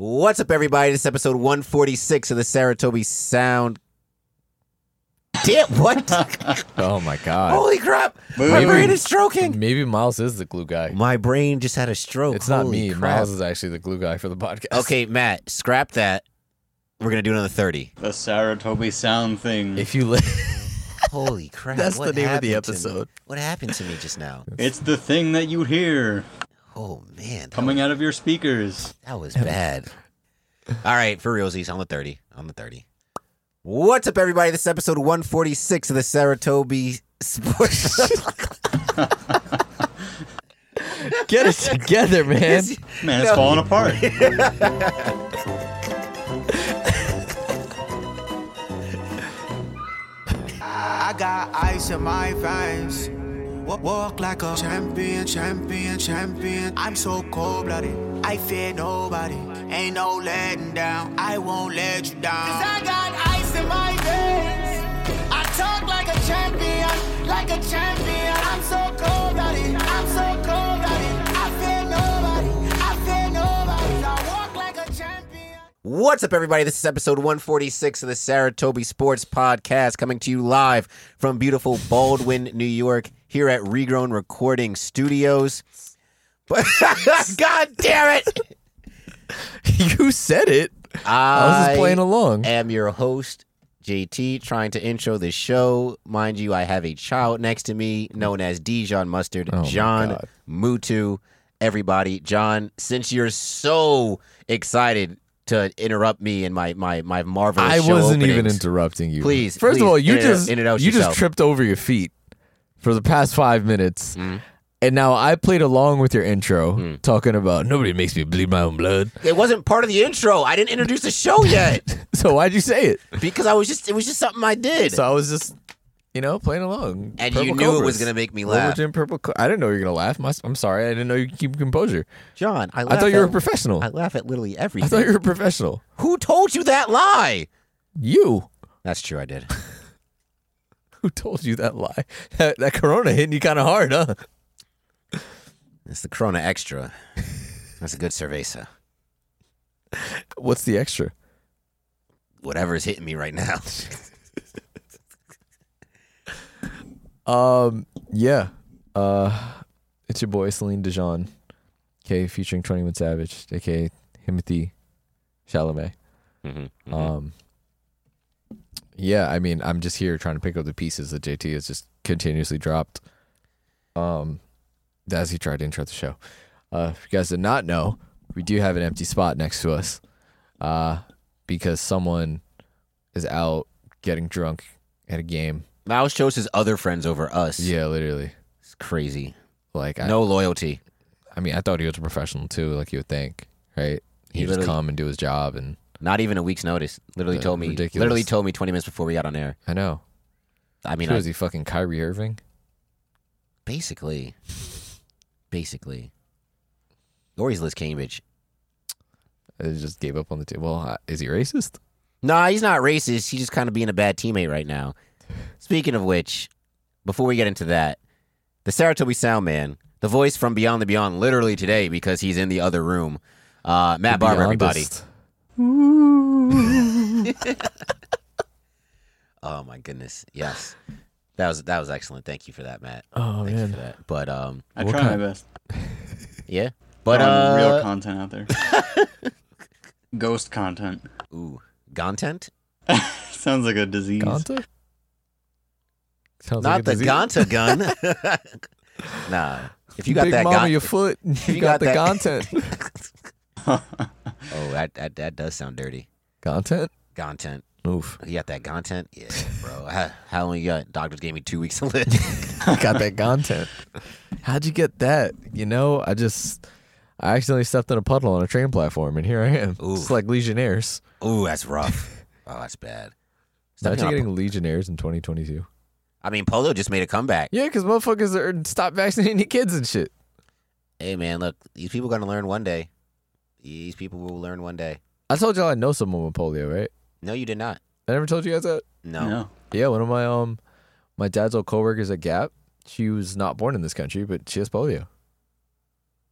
What's up, everybody? This is episode 146 of the Saratobi Sound. Damn, what? Oh, my God. Holy crap. My brain is stroking. Maybe Miles is the glue guy. My brain just had a stroke. It's not me. Crap. Miles is actually the glue guy for the podcast. Okay, Matt, scrap that. We're going to do another 30. The Saratobi Sound thing. If you Holy crap. That's the name of the episode. What happened to me just now? It's the thing that you hear. Oh, man. Coming out of your speakers. That was bad. All right, for realsies, on the 30. What's up, everybody? This is episode 146 of the Saratobi Sports. Get it together, man. Man, it's falling apart. I got ice in my veins. Walk like a champion. I'm so cold-blooded, I fear nobody. Ain't no letting down, I won't let you down. 'Cause I got ice in my veins. I talk like a champion, like a champion. I'm so cold-blooded, I'm so cold-blooded. I fear nobody. I walk like a champion. What's up, everybody? This is episode 146 of the Saratobi Sports Podcast, coming to you live from beautiful Baldwin, New York, here at Regrown Recording Studios. But God damn it! You said it. I was just playing along. I am your host, JT, trying to intro this show. Mind you, I have a child next to me known as Dijon Mustard, John Mutu. Everybody, John, since you're so excited to interrupt me in my marvelous show openings, even interrupting you. Please. First of all, you just tripped over your feet for the past 5 minutes, and now I played along with your intro, talking about nobody makes me bleed my own blood. It wasn't part of the intro. I didn't introduce the show yet. So why'd you say it? Because it was just something I did. So I was just, playing along. And purple you knew covers. It was going to make me laugh. I didn't know you were going to laugh. I'm sorry. I didn't know you could keep composure. John, I thought you were a professional. I laugh at literally everything. I thought you were a professional. Who told you that lie? You. That's true, I did. Who told you that lie? That Corona hitting you kind of hard, huh? It's the Corona Extra. That's a good cerveza. What's the extra? Whatever's hitting me right now. Yeah. It's your boy, Celine Dijon, okay, featuring 21 Savage, a.k.a. Timothy Chalamet. Mm-hmm. Yeah, I mean, I'm just here trying to pick up the pieces that JT has just continuously dropped as he tried to intro the show. If you guys did not know, we do have an empty spot next to us because someone is out getting drunk at a game. Miles chose his other friends over us. Yeah, literally. It's crazy. Like no loyalty. I mean, I thought he was a professional too, like you would think, right? He would just come and do his job and... Not even a week's notice. Literally told me 20 minutes before we got on air. I know. I mean, was he fucking Kyrie Irving? Basically. Dori's Liz Cambridge. I just gave up on the team. Well, is he racist? Nah, he's not racist. He's just kind of being a bad teammate right now. Speaking of which, before we get into that, the Saratobi Sound Man, the voice from Beyond the Beyond, literally today because he's in the other room. Matt Barber, everybody. Oh my goodness! Yes, that was excellent. Thank you for that, Matt. Oh, thank you for that. But I try my best. Yeah, but real content out there. Ghost content. Ooh, gontent. Sounds like a disease. Gonta? Sounds not like the disease. Gonta gun. Nah, if you got Big that mom on your foot, you got the gontent. Oh, that does sound dirty. Content. Oof. You got that content? Yeah, bro. How long you got? Doctors gave me 2 weeks to live. Got that content. How'd you get that? I accidentally stepped in a puddle on a train platform, and here I am. Ooh. It's like Legionnaires. Ooh, that's rough. Oh, that's bad. Imagine getting Legionnaires in 2022. I mean, polio just made a comeback. Yeah, because motherfuckers stopped vaccinating your kids and shit. Hey, man, look, these people are going to learn one day. These people will learn one day. I told y'all I know someone with polio, right? No, you did not. I never told you guys that? No. Yeah, one of my my dad's old coworkers at Gap, she was not born in this country, but she has polio.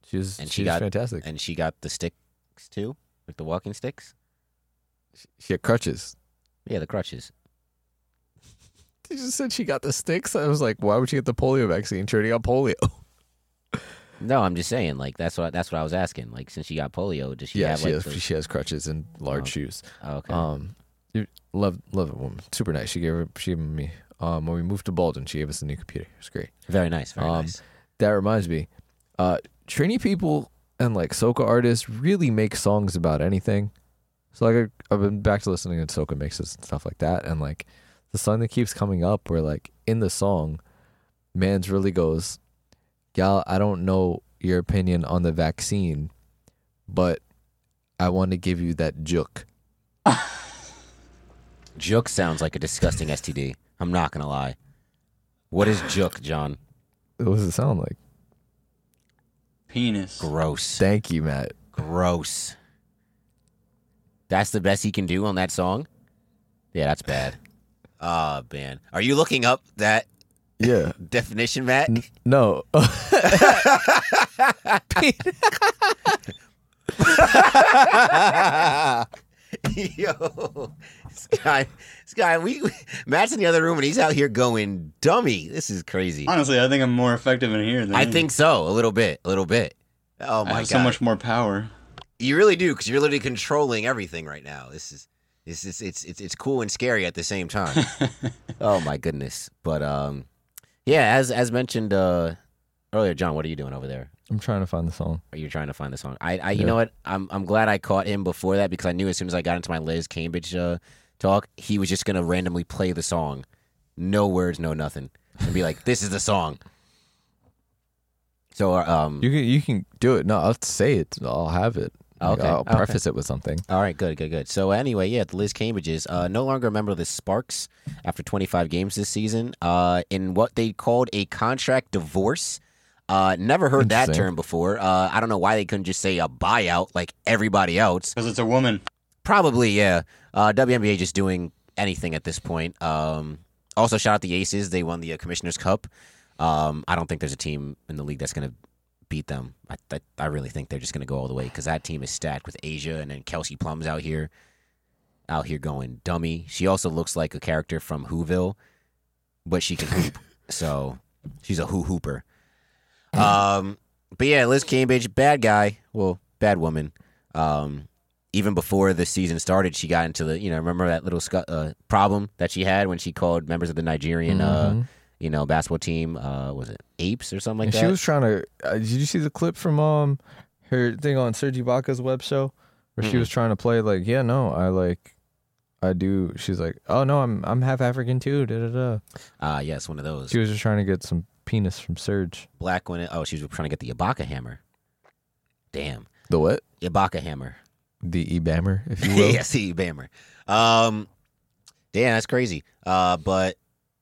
She was fantastic. And she got the sticks too? Like the walking sticks? She had crutches. Yeah, the crutches. She just said she got the sticks. I was like, why would she get the polio vaccine? She already got polio. No, I'm just saying, like, that's what I was asking. Like, since she got polio, does she have, like... Yeah, she has crutches and large shoes. Oh, okay. Love it, woman. Super nice. She gave me... when we moved to Baldwin, she gave us a new computer. It was great. Very nice, very nice. That reminds me, trainee people and, like, Soca artists really make songs about anything. So, like, I've been back to listening to Soca mixes and stuff like that, and, like, the song that keeps coming up where, like, in the song, Mans really goes... Y'all, I don't know your opinion on the vaccine, but I want to give you that juke. Juke sounds like a disgusting STD. I'm not going to lie. What is juke, John? What does it sound like? Penis. Gross. Thank you, Matt. Gross. That's the best he can do on that song? Yeah, that's bad. Oh, man. Are you looking up that... Yeah. Definition, Matt? No. Yo. This guy, Matt's in the other room and he's out here going dummy. This is crazy. Honestly, I think I'm more effective in here than I think so, a little bit. Oh my god. I have so much more power. You really do, because you're literally controlling everything right now. It's cool and scary at the same time. Oh my goodness. But yeah, as mentioned earlier, John, what are you doing over there? I'm trying to find the song. Are you trying to find the song? I you know what? I'm glad I caught him before that, because I knew as soon as I got into my Liz Cambage talk, he was just gonna randomly play the song, no words, no nothing, and be like, "This is the song." So you can do it. No, I'll say it. I'll have it. Okay. I'll preface it with something. All right, good. So anyway, yeah, the Liz Cambages, no longer a member of the Sparks after 25 games this season, in what they called a contract divorce. Never heard that term before. I don't know why they couldn't just say a buyout like everybody else. Because it's a woman. Probably, yeah. WNBA just doing anything at this point. Also, shout out the Aces. They won the Commissioner's Cup. I don't think there's a team in the league that's going to beat them. I really think they're just going to go all the way, because that team is stacked with Asia, and then Kelsey Plum's out here going dummy. She also looks like a character from Whoville, but she can hoop, so she's a hooper. But yeah, Liz Cambage, bad guy, well, bad woman. Even before the season started, she got into the, remember that little problem that she had when she called members of the Nigerian basketball team, was it Apes or something like that? She was trying to, did you see the clip from her thing on Serge Ibaka's web show where she was trying to play like, yeah, no, I do. She's like, oh no, I'm half African too. Da-da-da. Yes, one of those. She was just trying to get some penis from Serge. Black one. Oh, she was trying to get the Ibaka hammer. Damn. The what? Ibaka hammer. The E-Bammer, if you will. Yes, the E-Bammer. Damn, that's crazy. But...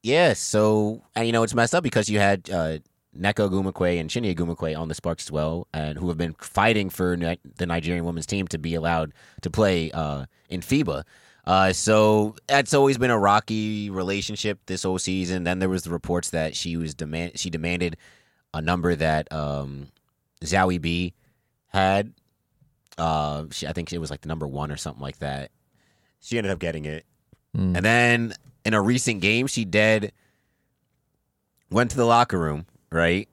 Yeah, so, and it's messed up because you had Nneka Ogwumikwe and Chinua Ogwumikwe on the Sparks as well, and who have been fighting for the Nigerian women's team to be allowed to play in FIBA. So that's always been a rocky relationship this whole season. Then there was the reports that she demanded a number that Zowie B had. I think it was like the number 1 or something like that. She ended up getting it. Mm. And then... in a recent game, she went to the locker room, right?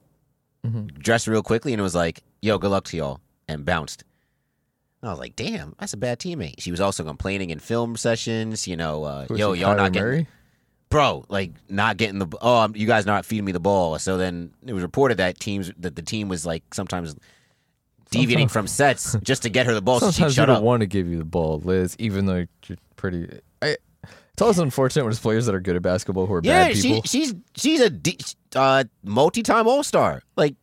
Mm-hmm. Dressed real quickly and was like, yo, good luck to y'all, and bounced. And I was like, damn, that's a bad teammate. She was also complaining in film sessions, yo, y'all not getting... Murray? Bro, like, not getting the... Oh, you guys not feeding me the ball. So then it was reported that the team was, like, sometimes... deviating from sets just to get her the ball, so she shut up. Sometimes don't want to give you the ball, Liz, even though you're pretty... It's also unfortunate when it's players that are good at basketball who are bad people. Yeah, she's a multi-time all-star. Like,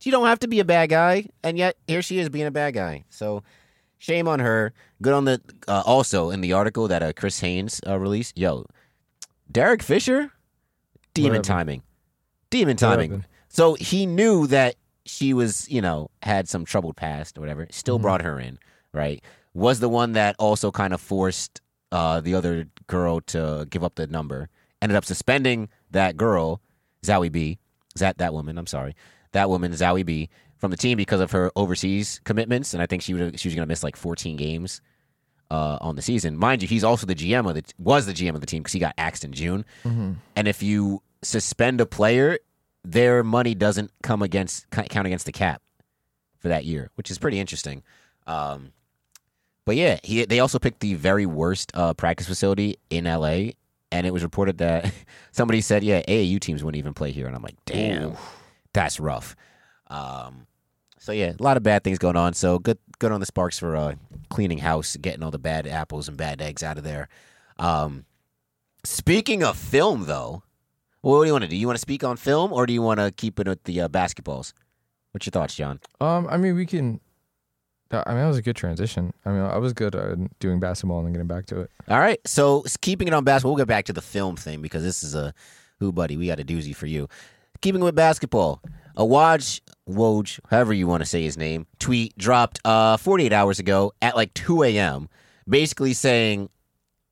she don't have to be a bad guy, and yet here she is being a bad guy. So, shame on her. Good on the also in the article that Chris Haynes released. Yo, Derek Fisher, demon timing. So he knew that she was, had some troubled past or whatever. Still brought her in, right? Was the one that also kind of forced. The other girl to give up the number, ended up suspending that girl, Zowie B, that woman, Zowie B, from the team because of her overseas commitments, and I think she was going to miss like 14 games on the season. Mind you, he's also the GM of the GM of the team because he got axed in June. Mm-hmm. And if you suspend a player, their money doesn't count against the cap for that year, which is pretty interesting. But yeah, they also picked the very worst practice facility in LA, and it was reported that somebody said, yeah, AAU teams wouldn't even play here. And I'm like, damn, that's rough. So yeah, a lot of bad things going on. So good on the Sparks for cleaning house, getting all the bad apples and bad eggs out of there. Speaking of film, though, what do you want to do? You want to speak on film, or do you want to keep it with the basketballs? What's your thoughts, John? I mean, we can... I mean, that was a good transition. I mean, I was good at doing basketball and then getting back to it. All right. So, keeping it on basketball, we'll get back to the film thing because this is a who, buddy. We got a doozy for you. Keeping with basketball, Woj, however you want to say his name, tweet dropped 48 hours ago at like 2 a.m., basically saying,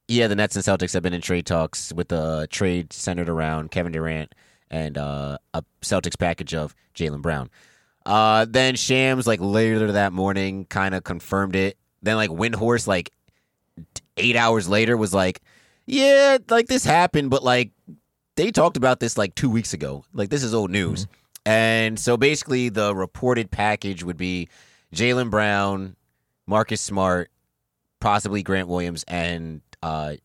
yeah, the Nets and Celtics have been in trade talks with a trade centered around Kevin Durant and a Celtics package of Jaylen Brown. Then Shams, like, later that morning kind of confirmed it. Then, like, Windhorst, like, 8 hours later was like, yeah, like, this happened, but, like, they talked about this, like, 2 weeks ago. Like, this is old news. Mm-hmm. And so, basically, the reported package would be Jaylen Brown, Marcus Smart, possibly Grant Williams, and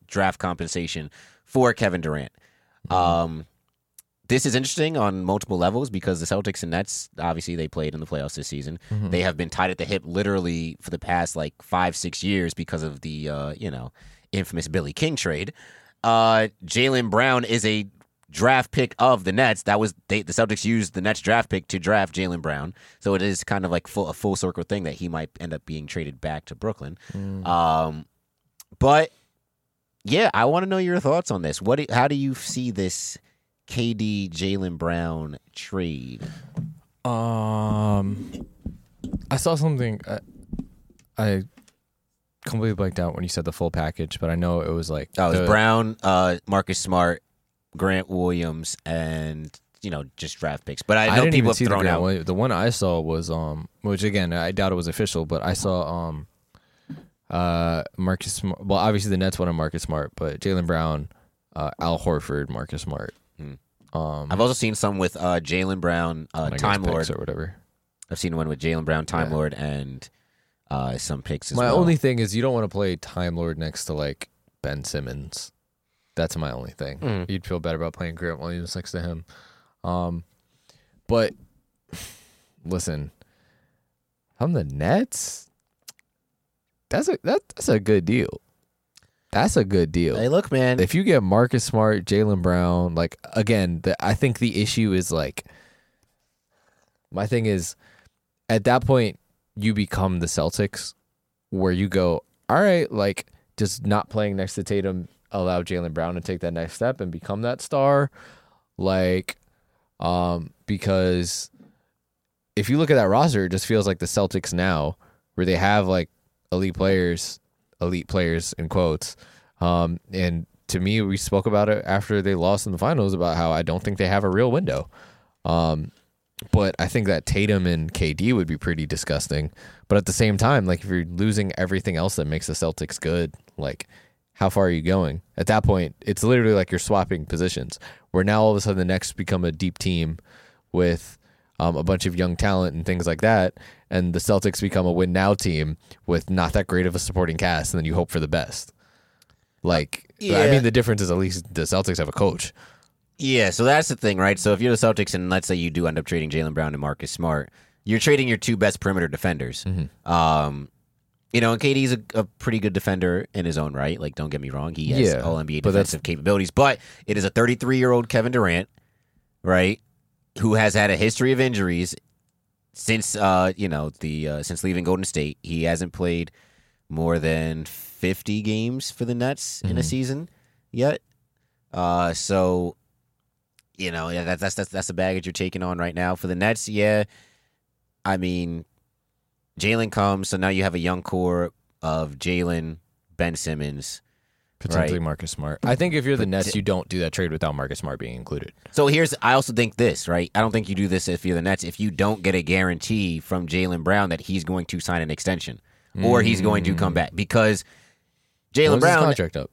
draft compensation for Kevin Durant. Mm-hmm. This is interesting on multiple levels because the Celtics and Nets, obviously, they played in the playoffs this season. Mm-hmm. They have been tied at the hip literally for the past, like, 5-6 years because of the, infamous Billy King trade. Jaylen Brown is a draft pick of the Nets. The Celtics used the Nets draft pick to draft Jaylen Brown. So it is kind of like a full circle thing that he might end up being traded back to Brooklyn. Mm. But, yeah, I want to know your thoughts on this. How do you see this KD Jaylen Brown trade? I saw something. I completely blanked out when you said the full package, but I know it was like it was Brown, Marcus Smart, Grant Williams, and just draft picks. But I know didn't people even have see thrown the out. The one I saw was which again I doubt it was official, but I saw Marcus Smart. Well, obviously the Nets wanted Marcus Smart, but Jaylen Brown, Al Horford, Marcus Smart. I've also seen some with Jaylen Brown, Time Lord, or whatever. I've seen one with Jaylen Brown, Time Lord, and some picks as well. My only thing is you don't want to play Time Lord next to, like, Ben Simmons. That's my only thing. Mm. You'd feel better about playing Grant Williams next to him. But, listen, on the Nets, that's a good deal. That's a good deal. Hey, look, man. If you get Marcus Smart, Jaylen Brown, like, again, I think the issue is, like, my thing is, at that point, you become the Celtics, where you go, all right, like, just not playing next to Tatum, allow Jaylen Brown to take that next step and become that star. Like, because if you look at that roster, it just feels like the Celtics now, where they have, like, elite players in quotes. And to me, we spoke about it after they lost in the finals about how I don't think they have a real window. But I think that Tatum and KD would be pretty disgusting. But at the same time, like, if you're losing everything else that makes the Celtics good, like, how far are you going? At that point, it's literally like you're swapping positions, where now all of a sudden the Nets become a deep team with a bunch of young talent and things like that, and the Celtics become a win-now team with not that great of a supporting cast, and then you hope for the best. Like, yeah. I mean, the difference is at least the Celtics have a coach. Yeah, so that's the thing, right? So if you're the Celtics, and let's say you do end up trading Jaylen Brown and Marcus Smart, you're trading your two best perimeter defenders. Mm-hmm. And KD's a pretty good defender in his own right. Like, don't get me wrong. He has all NBA defensive capabilities, but it is a 33-year-old Kevin Durant, right, who has had a history of injuries since since leaving Golden State. He hasn't played more than 50 games for the Nets in a season yet. That's the baggage you're taking on right now for the Nets. Yeah, I mean, Jaylen comes, so now you have a young core of Jaylen, Ben Simmons, Potentially, right? Marcus Smart. I think if you're the Nets, you don't do that trade without Marcus Smart being included. So here's, I also think this, right? I don't think you do this if you're the Nets, if you don't get a guarantee from Jaylen Brown that he's going to sign an extension or he's going to come back, because Jaylen Brown, his contract up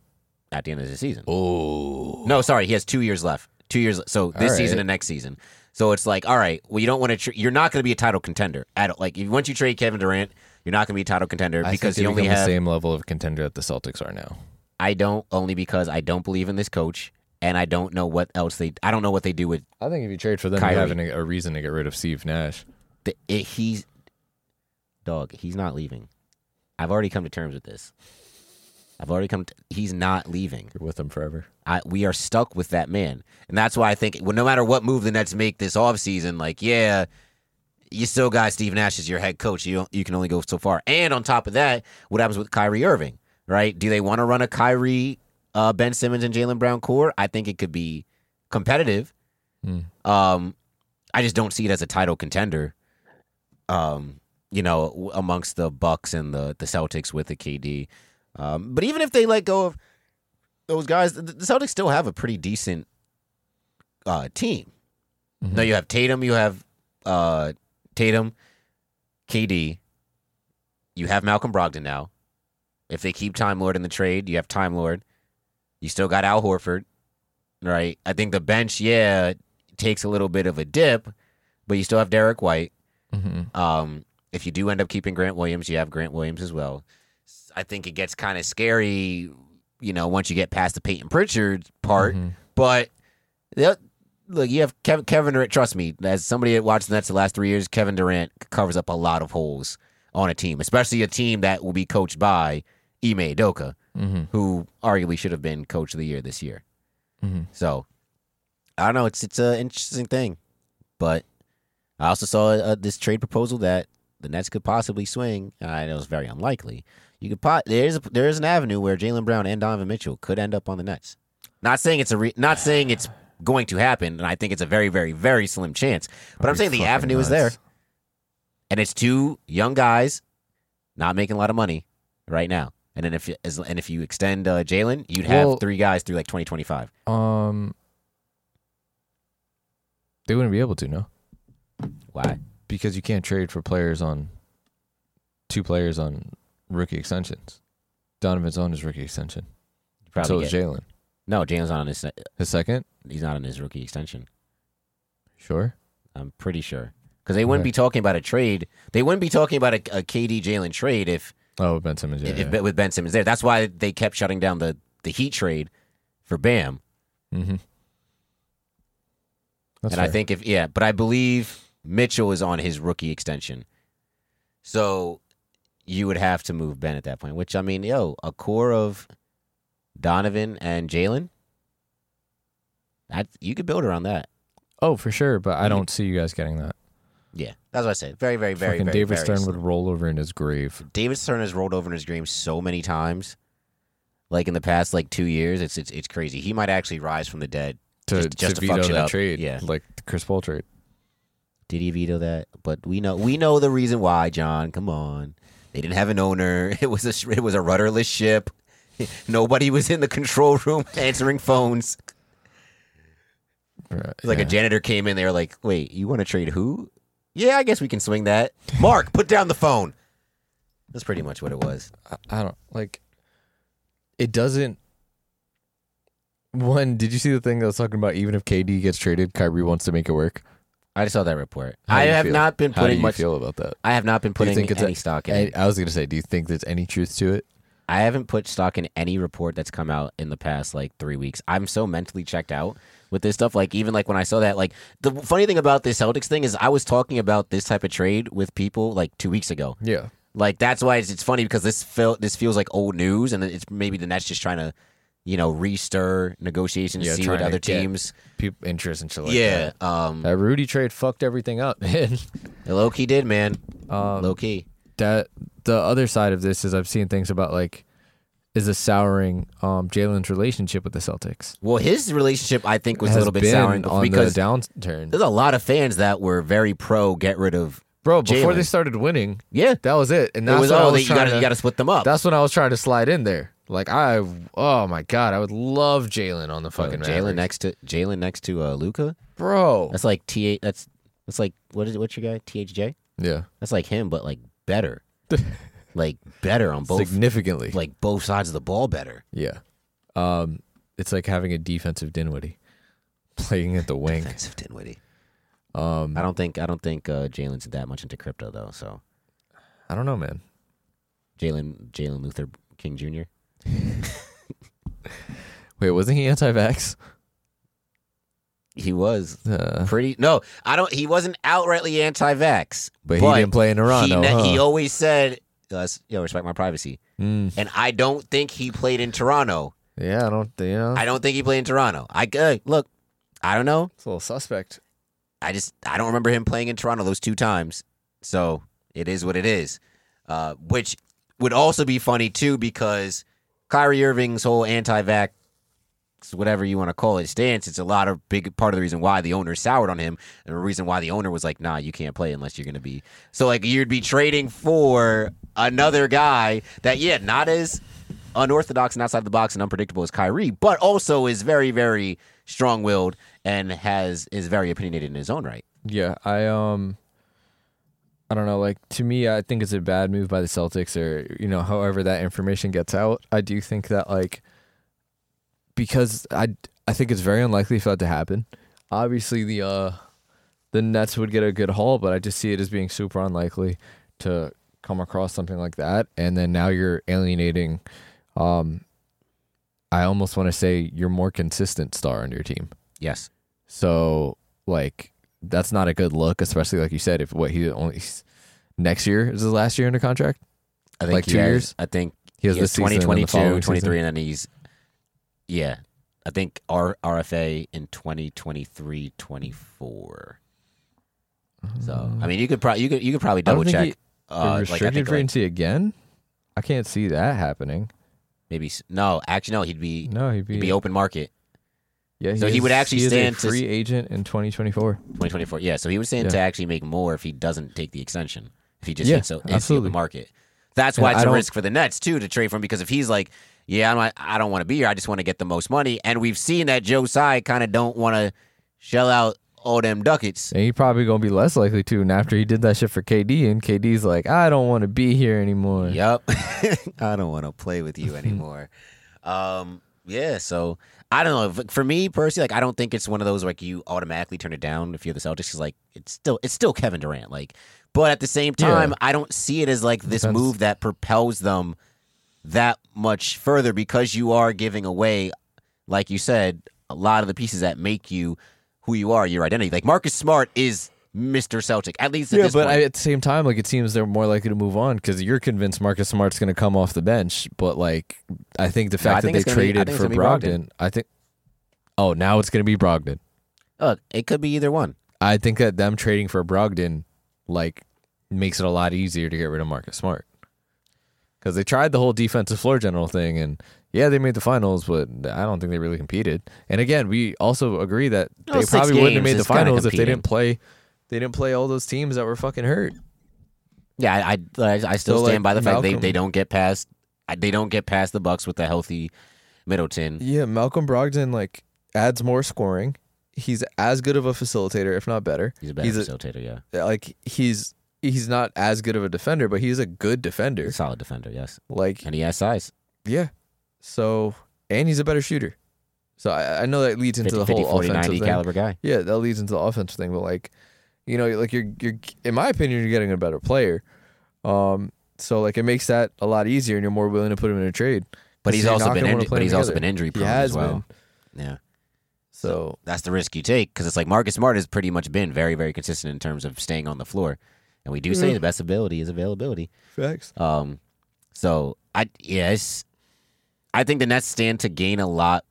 at the end of the season. Oh. No, sorry. He has 2 years left. 2 years. So this season and next season. So it's like, all right, well, you don't want to, you're not going to be a title contender at all. Like, once you trade Kevin Durant, you're not going to be a title contender because you only have the same level of contender that the Celtics are now. I don't, only because I don't believe in this coach and I don't know what else they, I don't know what they do with. I think if you trade for them, Kyrie, you're having a reason to get rid of Steve Nash. He's not leaving. I've already come to terms with this. He's not leaving. You're with him forever. We are stuck with that man. And that's why I think, well, no matter what move the Nets make this offseason, like, yeah, you still got Steve Nash as your head coach. You can only go so far. And on top of that, what happens with Kyrie Irving, right? Do they want to run a Kyrie, Ben Simmons, and Jaylen Brown core? I think it could be competitive. I just don't see it as a title contender, you know, amongst the Bucks and the Celtics with the KD. But even if they let go of those guys, the Celtics still have a pretty decent team. Mm-hmm. Now you have Tatum, KD, you have Malcolm Brogdon now. If they keep Time Lord in the trade, you have Time Lord. You still got Al Horford, right? I think the bench, takes a little bit of a dip, but you still have Derek White. Mm-hmm. If you do end up keeping Grant Williams, you have Grant Williams as well. I think it gets kind of scary, you know, once you get past the Peyton Pritchard part. Mm-hmm. But look, you have Kevin Durant. Trust me, as somebody that watched the Nets the last 3 years, Kevin Durant covers up a lot of holes on a team, especially a team that will be coached by Ime Udoka, who arguably should have been Coach of the Year this year. Mm-hmm. So I don't know. It's an interesting thing, but I also saw this trade proposal that the Nets could possibly swing. I know it's very unlikely. There is an avenue where Jaylen Brown and Donovan Mitchell could end up on the Nets. Not saying it's not saying it's going to happen, and I think it's a very, very, very slim chance. But I'm saying the avenue is there, and it's two young guys not making a lot of money right now. And then if you extend Jaylen, you'd have three guys through like 2025. They wouldn't be able to. No, why? Because you can't trade for two players on rookie extensions. Donovan's on his rookie extension. So is Jaylen. No, Jalen's not on his second? He's not on his rookie extension. Sure? I'm pretty sure. Because they wouldn't be talking about a trade. They wouldn't be talking about a KD Jaylen trade if Ben Simmons. Yeah. With Ben Simmons there. That's why they kept shutting down the Heat trade for Bam. Mm-hmm. That's fair. I think but I believe Mitchell is on his rookie extension. So you would have to move Ben at that point, which, I mean, a core of Donovan and Jaylen, you could build around that. Oh, for sure, but I don't see you guys getting that. Yeah, that's what I said. Very, very, very, very, David Stern would roll over in his grave. David Stern has rolled over in his grave so many times, like in the past, like 2 years. It's crazy. He might actually rise from the dead just to veto that trade, like the Chris Paul trade. Did he veto that? But we know the reason why, John. Come on. They didn't have an owner. It was a rudderless ship. Nobody was in the control room answering phones. Like a janitor came in. They were like, wait, you want to trade who? Yeah, I guess we can swing that. Mark, put down the phone. That's pretty much what it was. I don't, like, it doesn't. One, did you see the thing that was talking about even if KD gets traded, Kyrie wants to make it work? I just saw that report. How do you feel about that? I have not been putting any stock in it. I was going to say, do you think there's any truth to it? I haven't put stock in any report that's come out in the past, like, 3 weeks. I'm so mentally checked out with this stuff. Like, even, like, when I saw that, like, the funny thing about this Celtics thing is I was talking about this type of trade with people, like, 2 weeks ago. Yeah. Like, that's why it's funny, because this feels like old news, and it's maybe the Nets just trying to, you know, re-stir negotiations, see what other teams people interest and shit like that. Yeah, that Rudy trade fucked everything up, man. Low key did, man. Low key. That the other side of this is I've seen things about, like, is a souring Jaylen's relationship with the Celtics. Well, his relationship I think was a little bit souring on because the downturn. There's a lot of fans that were very pro get rid of. Bro, before Jaylen. They started winning, that was it, and that's it was, you got to split them up. That's when I was trying to slide in there. Like oh my God, I would love Jaylen on the fucking Jaylen next to Luka, bro. That's like that's like what's your guy THJ? Yeah, that's like him, but like better, like better on both significantly, like both sides of the ball better. Yeah, it's like having a defensive Dinwiddie playing at the wing. Defensive Dinwiddie. I don't think Jaylen's that much into crypto though, so I don't know, man. Jaylen Luther King Jr. Wait, wasn't he anti-vax? He was pretty. No, I don't. He wasn't outrightly anti-vax, but he didn't play in Toronto. He always said, "Respect my privacy," and I don't think he played in Toronto. Yeah, I don't. You know, I don't think he played in Toronto. Look, I don't know. It's a little suspect. I don't remember him playing in Toronto those two times. So it is what it is, which would also be funny too because Kyrie Irving's whole anti-vax, whatever you want to call it, stance, it's a lot of big part of the reason why the owner soured on him and the reason why the owner was like, nah, you can't play unless you're going to be. So, like, you'd be trading for another guy that, yeah, not as unorthodox and outside the box and unpredictable as Kyrie, but also is very, very strong-willed and is very opinionated in his own right. Yeah, I don't know, like, to me, I think it's a bad move by the Celtics or, you know, however that information gets out. I do think that, like, because I think it's very unlikely for that to happen. Obviously, the Nets would get a good haul, but I just see it as being super unlikely to come across something like that. And then now you're alienating, I almost want to say, your more consistent star on your team. Yes. So, like, that's not a good look, especially like you said. If next year is his last year under contract, I think like 2 years. I think he has this 2022, 23, and then I think RFA in 2023, 24. So I mean, you could probably double check. Restricted free agency again? I can't see that happening. Maybe no. He'd be open market. Yeah, he would actually stand to free agent in 2024. 2024, yeah. So he would stand to actually make more if he doesn't take the extension. If he just hits the open market, that's why it's a risk for the Nets too to trade for him, because if he's like, yeah, I don't want to be here. I just want to get the most money, and we've seen that Joe Tsai kind of don't want to shell out all them ducats. And he's probably gonna be less likely to. And after he did that shit for KD, and KD's like, I don't want to be here anymore. Yep, I don't want to play with you anymore. Yeah, so. I don't know. For me personally, like, I don't think it's one of those like you automatically turn it down if you're the Celtics. 'Cause, like, it's still Kevin Durant. Like, but at the same time, I don't see it as like this move that propels them that much further, because you are giving away, like you said, a lot of the pieces that make you who you are, your identity. Like Marcus Smart is Mr. Celtic, at least at this point. Yeah, but at the same time, like, it seems they're more likely to move on because you're convinced Marcus Smart's going to come off the bench. But, like, I think the fact that they traded for Brogdon, I think... Oh, now it's going to be Brogdon. Look, it could be either one. I think that them trading for Brogdon, like, makes it a lot easier to get rid of Marcus Smart. Because they tried the whole defensive floor general thing, and yeah, they made the finals, but I don't think they really competed. And again, we also agree that they probably wouldn't have made the finals if they didn't play... They didn't play all those teams that were fucking hurt. Yeah, I still stand by the fact they don't get past the Bucks with a healthy Middleton. Yeah, Malcolm Brogdon like adds more scoring. He's as good of a facilitator, if not better. He's a better facilitator, yeah. Like he's not as good of a defender, but he's a good defender. Solid defender, yes. Like, and he has size. Yeah. So, and he's a better shooter. So I know that leads into the whole 40, offensive 90 thing. Caliber guy. Yeah, that leads into the offensive thing, but like, you know, like you're in my opinion, you're getting a better player. So like it makes that a lot easier, and you're more willing to put him in a trade. But he's also been injury prone as well. Been. Yeah. So that's the risk you take, because it's like Marcus Smart has pretty much been very, very consistent in terms of staying on the floor, and we do say the best ability is availability. Facts. So I think the Nets stand to gain a lot.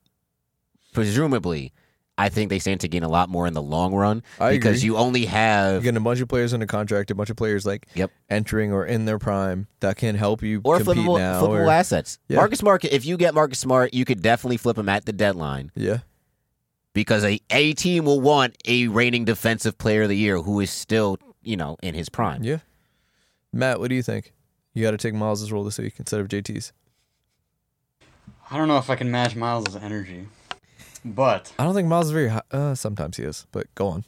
Presumably. I think they stand to gain a lot more in the long run because you only have... You're getting a bunch of players under contract, a bunch of players like entering or in their prime that can help you or compete now. Or flippable assets. Yeah. Marcus Smart, if you get Marcus Smart, you could definitely flip him at the deadline. Yeah. Because a team will want a reigning defensive player of the year who is still, you know, in his prime. Yeah. Matt, what do you think? You got to take Miles' role this week instead of JT's. I don't know if I can match Miles' energy, but... I don't think Miles is very high. Sometimes he is, but go on.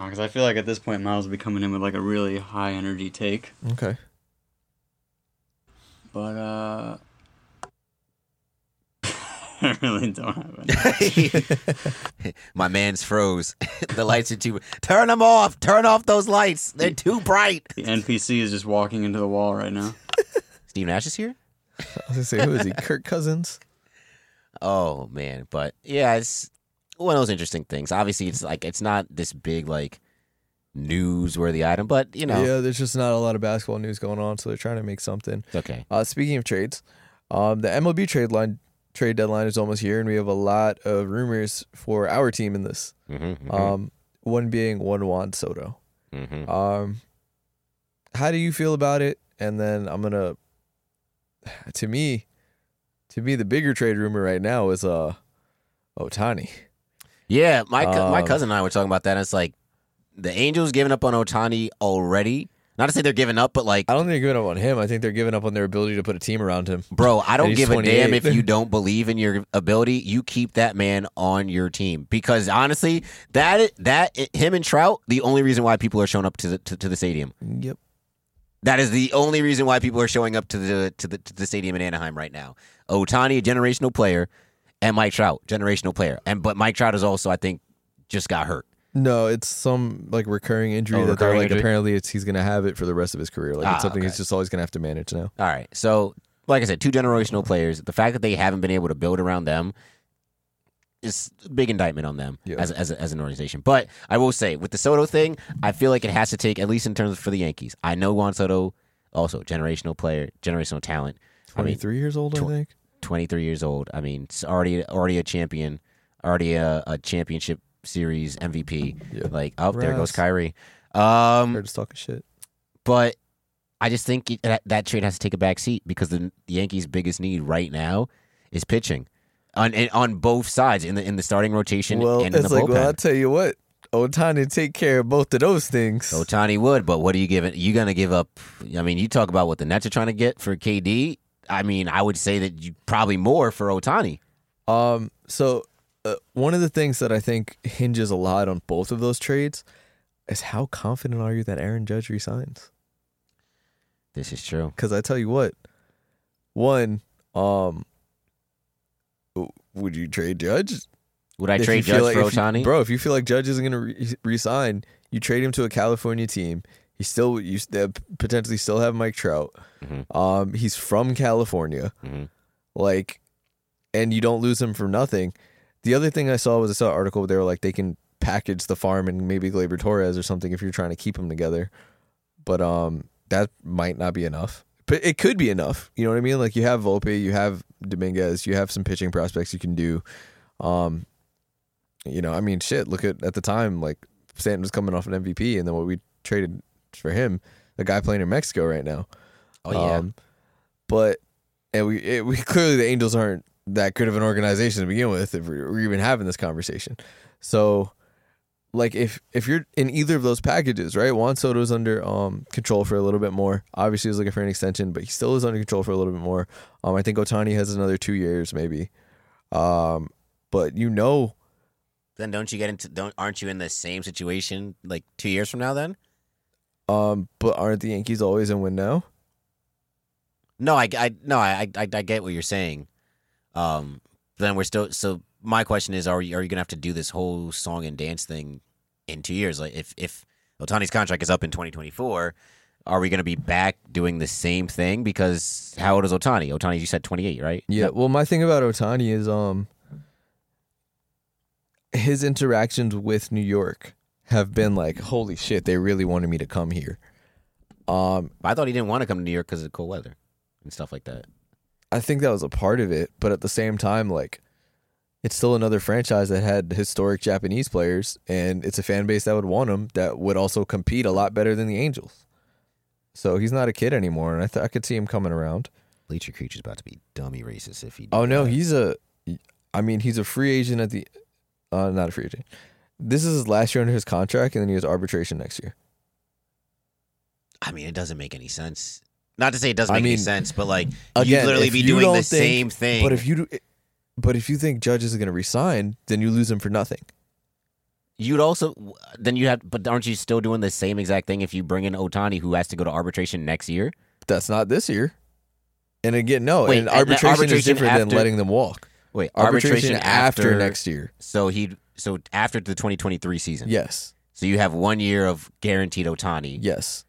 Because I feel like at this point, Miles will be coming in with like a really high energy take. Okay. But, I really don't have any. My man's froze. The lights are too... Turn them off! Turn off those lights! They're too bright! The NPC is just walking into the wall right now. Steve Nash is here? I was going to say, who is he? Kirk Cousins? Oh, man. But, yeah, it's one of those interesting things. Obviously, it's like it's not this big, like, newsworthy item, but, you know. Yeah, there's just not a lot of basketball news going on, so they're trying to make something. Okay. Speaking of trades, the MLB trade deadline is almost here, and we have a lot of rumors for our team in this. Mm-hmm, mm-hmm. One being Juan Soto. Mm-hmm. How do you feel about it? And then I'm gonna. To me, the bigger trade rumor right now is Ohtani. Yeah, my cousin and I were talking about that. And it's like the Angels giving up on Ohtani already. Not to say they're giving up, but like... I don't think they're giving up on him. I think they're giving up on their ability to put a team around him. Bro, I don't give a damn if you don't believe in your ability. You keep that man on your team. Because honestly, that him and Trout, the only reason why people are showing up to the stadium. Yep. That is the only reason why people are showing up to the stadium in Anaheim right now. Ohtani, a generational player, and Mike Trout, generational player. But Mike Trout is also, I think, just got hurt. No, it's some like recurring injury that they're like. Injury? Apparently, he's gonna have it for the rest of his career. Like it's something okay. He's just always gonna have to manage now. All right, so like I said, two generational players. The fact that they haven't been able to build around them is a big indictment on them as an organization. But I will say, with the Soto thing, I feel like it has to take at least in terms of for the Yankees. I know Juan Soto, also generational player, generational talent. 23 years old, I think. 23 years old. I mean, it's already a champion, already a championship. Series MVP, yeah. Like oh, there goes Kyrie. Heard us talking shit, but I just think that trade has to take a back seat because the Yankees' biggest need right now is pitching on both sides in the starting rotation. Well, and in the bullpen. Well, I'll tell you what, Ohtani take care of both of those things. Ohtani would, but what are you giving? You gonna give up? I mean, you talk about what the Nets are trying to get for KD. I mean, I would say that you probably more for Ohtani. So. One of the things that I think hinges a lot on both of those trades is how confident are you that Aaron Judge resigns? This is true. Because I tell you what, one, would you trade Judge? Would I trade Judge for Ohtani? Bro, if you feel like Judge isn't going to resign, you trade him to a California team. You potentially still have Mike Trout. Mm-hmm. He's from California. Mm-hmm. Like, and you don't lose him for nothing. The other thing I saw an article where they were like, they can package the farm and maybe Gleyber Torres or something if you're trying to keep them together. But that might not be enough. But it could be enough. You know what I mean? Like you have Volpe, you have Dominguez, you have some pitching prospects you can do. You know, I mean, shit, look at the time, like Stanton was coming off an MVP and then what we traded for him, the guy playing in Mexico right now. Oh, yeah. But we clearly the Angels aren't that good of an organization to begin with if we're even having this conversation. So, like, if you're in either of those packages, right, Juan Soto's under control for a little bit more. Obviously, he's looking for an extension, but he still is under control for a little bit more. I think Ohtani has another 2 years maybe. But you know. Then aren't you in the same situation, like, 2 years from now then? But aren't the Yankees always in win now? No, I get what you're saying. Then we're still. So my question is, are you gonna have to do this whole song and dance thing in 2 years? Like, if Ohtani's contract is up in 2024, are we gonna be back doing the same thing? Because how old is Ohtani? Ohtani, you said 28, right? Yeah. Well, my thing about Ohtani is his interactions with New York have been like, holy shit, they really wanted me to come here. I thought he didn't want to come to New York because of the cold weather and stuff like that. I think that was a part of it, but at the same time, like, it's still another franchise that had historic Japanese players, and it's a fan base that would want him that would also compete a lot better than the Angels. So he's not a kid anymore, and I could see him coming around. Bleacher Creature's about to be dummy racist if he. Oh no, he's a free agent at the, not a free agent. This is his last year under his contract, and then he has arbitration next year. I mean, it doesn't make any sense. Not to say it doesn't make any sense, but like, again, you'd literally be doing the same thing. But if you do, But if you think Judge isn't going to resign, then you lose him for nothing. You'd also then you have, but aren't you still doing the same exact thing if you bring in Ohtani, who has to go to arbitration next year? That's not this year. And again, no, wait, and arbitration is different than letting them walk. Wait, arbitration after next year. So after the 2023 season. Yes. So you have 1 year of guaranteed Ohtani. Yes.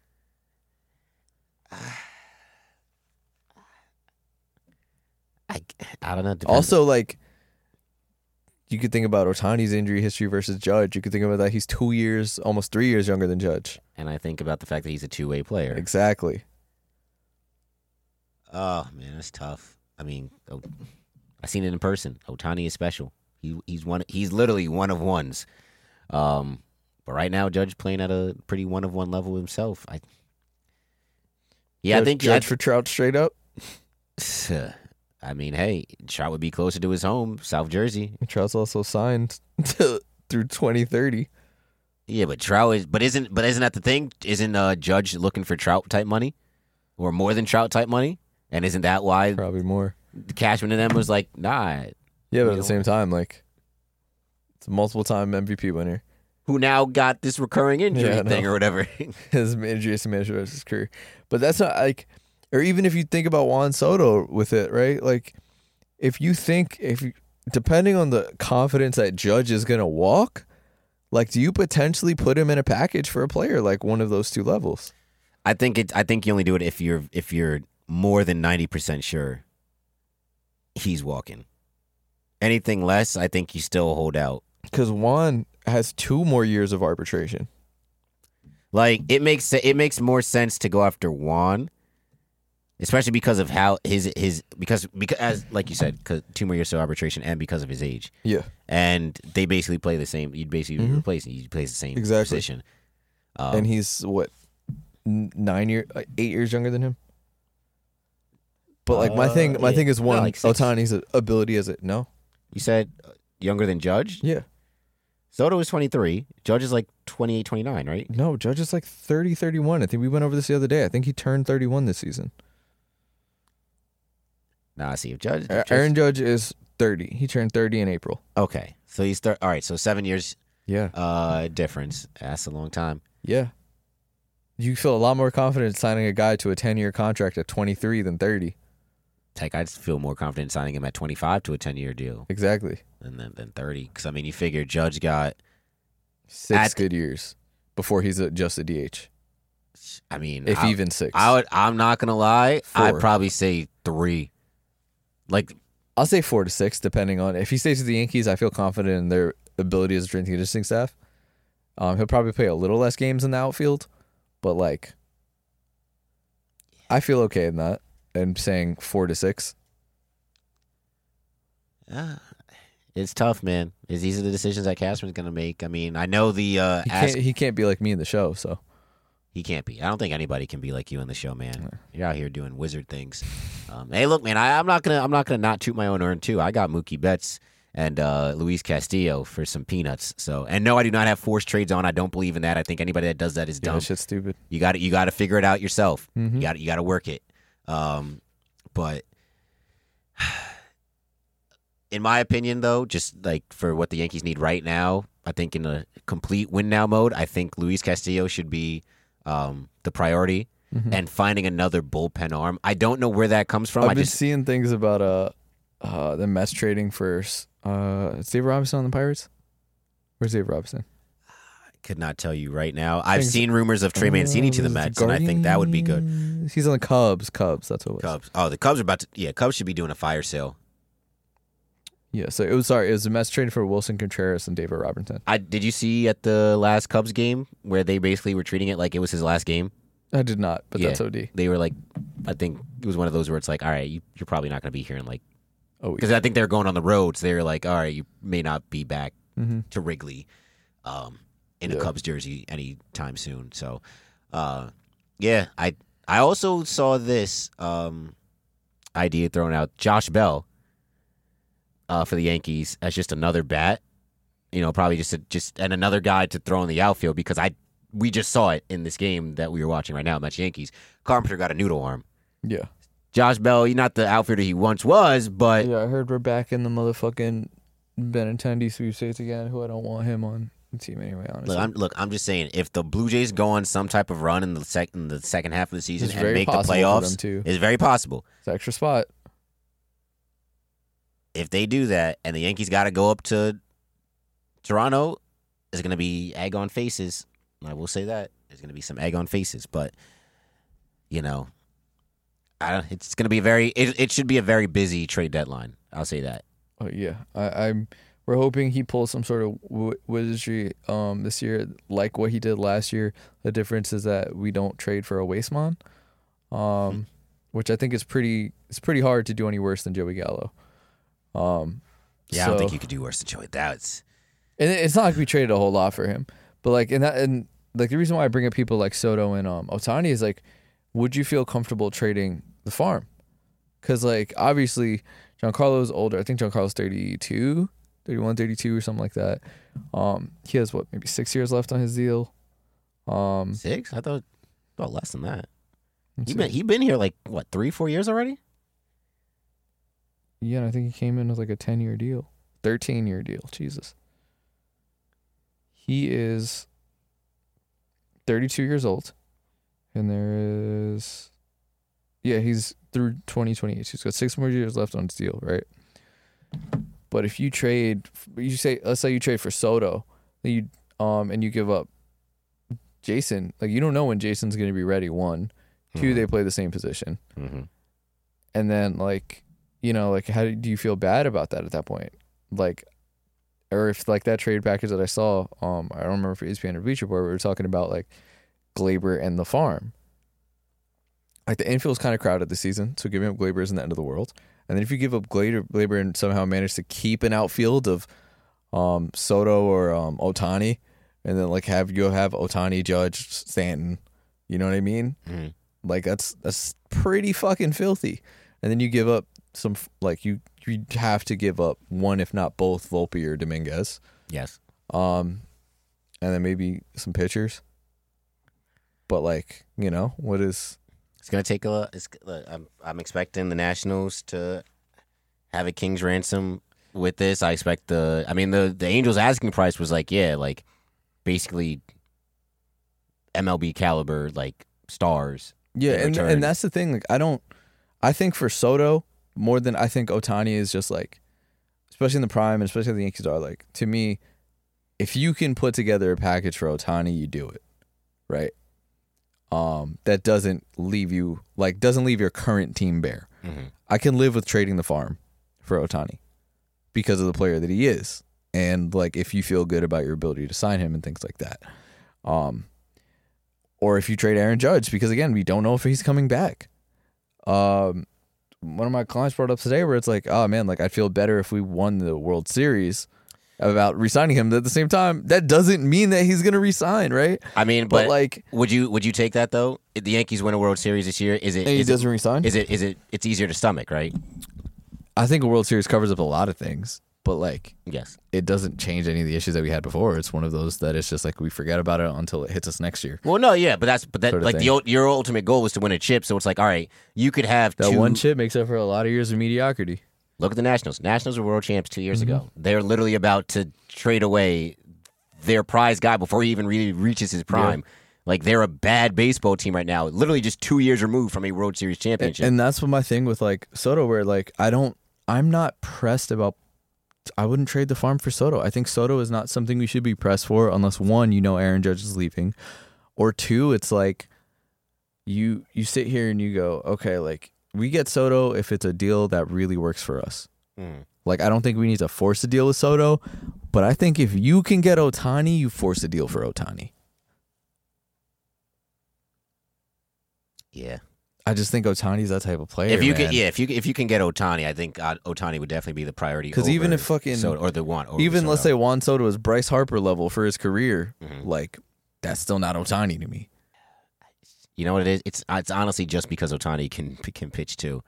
I don't know. Also, like, you could think about Ohtani's injury history versus Judge. You could think about that. He's 2 years, almost 3 years younger than Judge. And I think about the fact that he's a two-way player. Exactly. Oh, man, that's tough. I mean, I seen it in person. Ohtani is special. He's literally one of ones. But right now, Judge playing at a pretty one of one level himself. I think Judge for Trout straight up. I mean, hey, Trout would be closer to his home, South Jersey. Trout's also signed through 2030. Yeah, but isn't that the thing? Isn't Judge looking for Trout type money, or more than Trout type money? And isn't that why probably more? Cashman and them was like, nah. Yeah, but at the same time, like, it's a multiple-time MVP winner who now got this recurring injury thing or whatever. His injury is the manager of his career, but that's not like. Or even if you think about Juan Soto with it, right? Like, depending on the confidence that Judge is going to walk, like, do you potentially put him in a package for a player like one of those two levels? I think you only do it if you're more than 90% sure he's walking. Anything less, I think you still hold out. Because Juan has 2 more years of arbitration. Like, it makes more sense to go after Juan. Especially because of how his because as like you said, 2 more years of arbitration and because of his age. Yeah. And they basically play the same. You'd basically replace him. He plays the same position. And he's what, 8 years younger than him. But like my thing is one, like Ohtani's ability is it? No. You said younger than Judge? Yeah. Soto is 23. Judge is like 28, 29, right? No, Judge is like 30, 31. I think we went over this the other day. I think he turned 31 this season. Nah, see if Judge. Aaron Judge is 30. He turned 30 in April. Okay, so he's all right. So 7 years. Yeah. Difference. That's a long time. Yeah. You feel a lot more confident signing a guy to a 10-year contract at 23 than 30. Like, I just feel more confident signing him at 25 to a 10-year deal. Exactly. And then 30, because I mean, you figure Judge got 6 good years before he's just a DH. I mean, if even 6, I'm not gonna lie. 4. I'd probably say 3. Like, I'll say 4 to 6, depending on if he stays with the Yankees. I feel confident in their ability as a strength and conditioning staff. He'll probably play a little less games in the outfield, but like, I feel okay in that. I'm saying 4 to 6. It's tough, man. These are the decisions that Cashman's gonna make. I mean, I know the he can't be like me in the show, so he can't be. I don't think anybody can be like you in the show, man. You're out here doing wizard things. Hey, look, man, I'm not gonna not toot my own horn too. I got Mookie Betts and Luis Castillo for some peanuts. So, and no, I do not have forced trades on. I don't believe in that. I think anybody that does that is dumb. That shit's stupid. You got to figure it out yourself. Mm-hmm. You got to work it. But in my opinion, though, just like for what the Yankees need right now, I think in a complete win now mode, I think Luis Castillo should be. The priority and finding another bullpen arm. I don't know where that comes from. I've been seeing things about the Mets trading for Dave Robinson on the Pirates. Where's Dave Robinson? I could not tell you right now. I've seen rumors of Trey Mancini to the Mets, and I think that would be good. He's on the Cubs. That's what it was. Cubs. Oh, the Cubs are about to. Yeah, Cubs should be doing a fire sale. Yeah, so it was the Mets trading for Wilson Contreras and David Robertson. Did you see at the last Cubs game where they basically were treating it like it was his last game? I did not, but yeah, that's OD. They were like, I think it was one of those where it's like, all right, you're probably not going to be here in like, because I think they were going on the road, so they were like, all right, you may not be back to Wrigley in a Cubs jersey anytime soon. So, yeah, I also saw this idea thrown out, Josh Bell. For the Yankees as just another bat, you know, probably just and another guy to throw in the outfield, because we just saw it in this game that we were watching right now, Mets Yankees. Carpenter got a noodle arm. Yeah. Josh Bell, he's not the outfielder he once was, but... Yeah, I heard we're back in the motherfucking Benintendi Sweep States again, who I don't want him on the team anyway, honestly. Look, I'm just saying, if the Blue Jays go on some type of run in the second half of the season and make the playoffs, it's very possible. It's an extra spot. If they do that, and the Yankees got to go up to Toronto, there's going to be egg on faces. I will say that. There's going to be some egg on faces, but, you know, it's going to be it should be a very busy trade deadline. I'll say that. Oh, yeah. We're hoping he pulls some sort of wizardry this year, like what he did last year. The difference is that we don't trade for a Wasteman, which I think is pretty hard to do any worse than Joey Gallo. I don't think you could do worse than Joey. And it's not like we traded a whole lot for him, but the reason why I bring up people like Soto and Ohtani is like, would you feel comfortable trading the farm? Because, obviously, Giancarlo's older. I think Giancarlo's 32, 31, 32 or something like that. He has, maybe 6 years left on his deal? 6? I thought less than that. He's been here, 3-4 years already? Yeah, and I think he came in with, a 10-year deal. 13-year deal. Jesus. He is 32 years old. And there is, he's through 2028. He's got 6 more years left on his deal, right? But if you trade, let's say you trade for Soto, then you and you give up Jason. You don't know when Jason's going to be ready. 1, 2, they play the same position, and then how do you feel bad about that at that point? Or if that trade package that I saw, I don't remember if it was ESPN or Bleacher Report, we were talking about Glaber and the farm. The infield's kind of crowded this season, so giving up Glaber isn't the end of the world. And then if you give up Glaber and somehow manage to keep an outfield of Soto or Ohtani, and then have Ohtani, Judge, Stanton, you know what I mean? Mm-hmm. That's pretty fucking filthy. And then you give up some you have to give up one, if not both, Volpe or Dominguez. Yes. And then maybe some pitchers. But what is? It's gonna take a. I'm expecting the Nationals to have a king's ransom with this. I expect the Angels' asking price was basically MLB caliber stars. Yeah, and that's the thing. I think for Soto more than I think Ohtani is just especially in the prime, and especially the Yankees are to me, if you can put together a package for Ohtani, you do it, right? That doesn't leave you doesn't leave your current team bare. Mm-hmm. I can live with trading the farm for Ohtani because of the player that he is, and if you feel good about your ability to sign him and things like that, or if you trade Aaron Judge, because again we don't know if he's coming back. One of my clients brought up today where it's I'd feel better if we won the World Series about re-signing him. At the same time, that doesn't mean that he's going to re-sign, right? I mean, but would you take that though? If the Yankees win a World Series this year, doesn't re-sign? It's easier to stomach, right? I think a World Series covers up a lot of things, but yes, it doesn't change any of the issues that we had before. It's one of those that it's just we forget about it until it hits us next year. Well, no, yeah, but your ultimate goal was to win a chip, so it's all right, you could have that one chip makes up for a lot of years of mediocrity. Look at the Nationals. Nationals were world champs 2 years ago. They're literally about to trade away their prize guy before he even really reaches his prime. Yeah. They're a bad baseball team right now, literally just 2 years removed from a World Series championship. And that's what my thing with, Soto, where, I'm not pressed about, I wouldn't trade the farm for Soto. I think Soto is not something we should be pressed for unless, 1, Aaron Judge is leaving, or 2, it's you sit here and you go, okay, we get Soto if it's a deal that really works for us. Mm. I don't think we need to force a deal with Soto, but I think if you can get Ohtani, you force a deal for Ohtani. Yeah. I just think Ohtani's that type of player. If you can get Ohtani, I think Ohtani would definitely be the priority. Because even if fucking Soto, or the one, or even Soto. Let's say Juan Soto is Bryce Harper level for his career, that's still not Ohtani to me. You know what it is? It's honestly just because Ohtani can pitch too.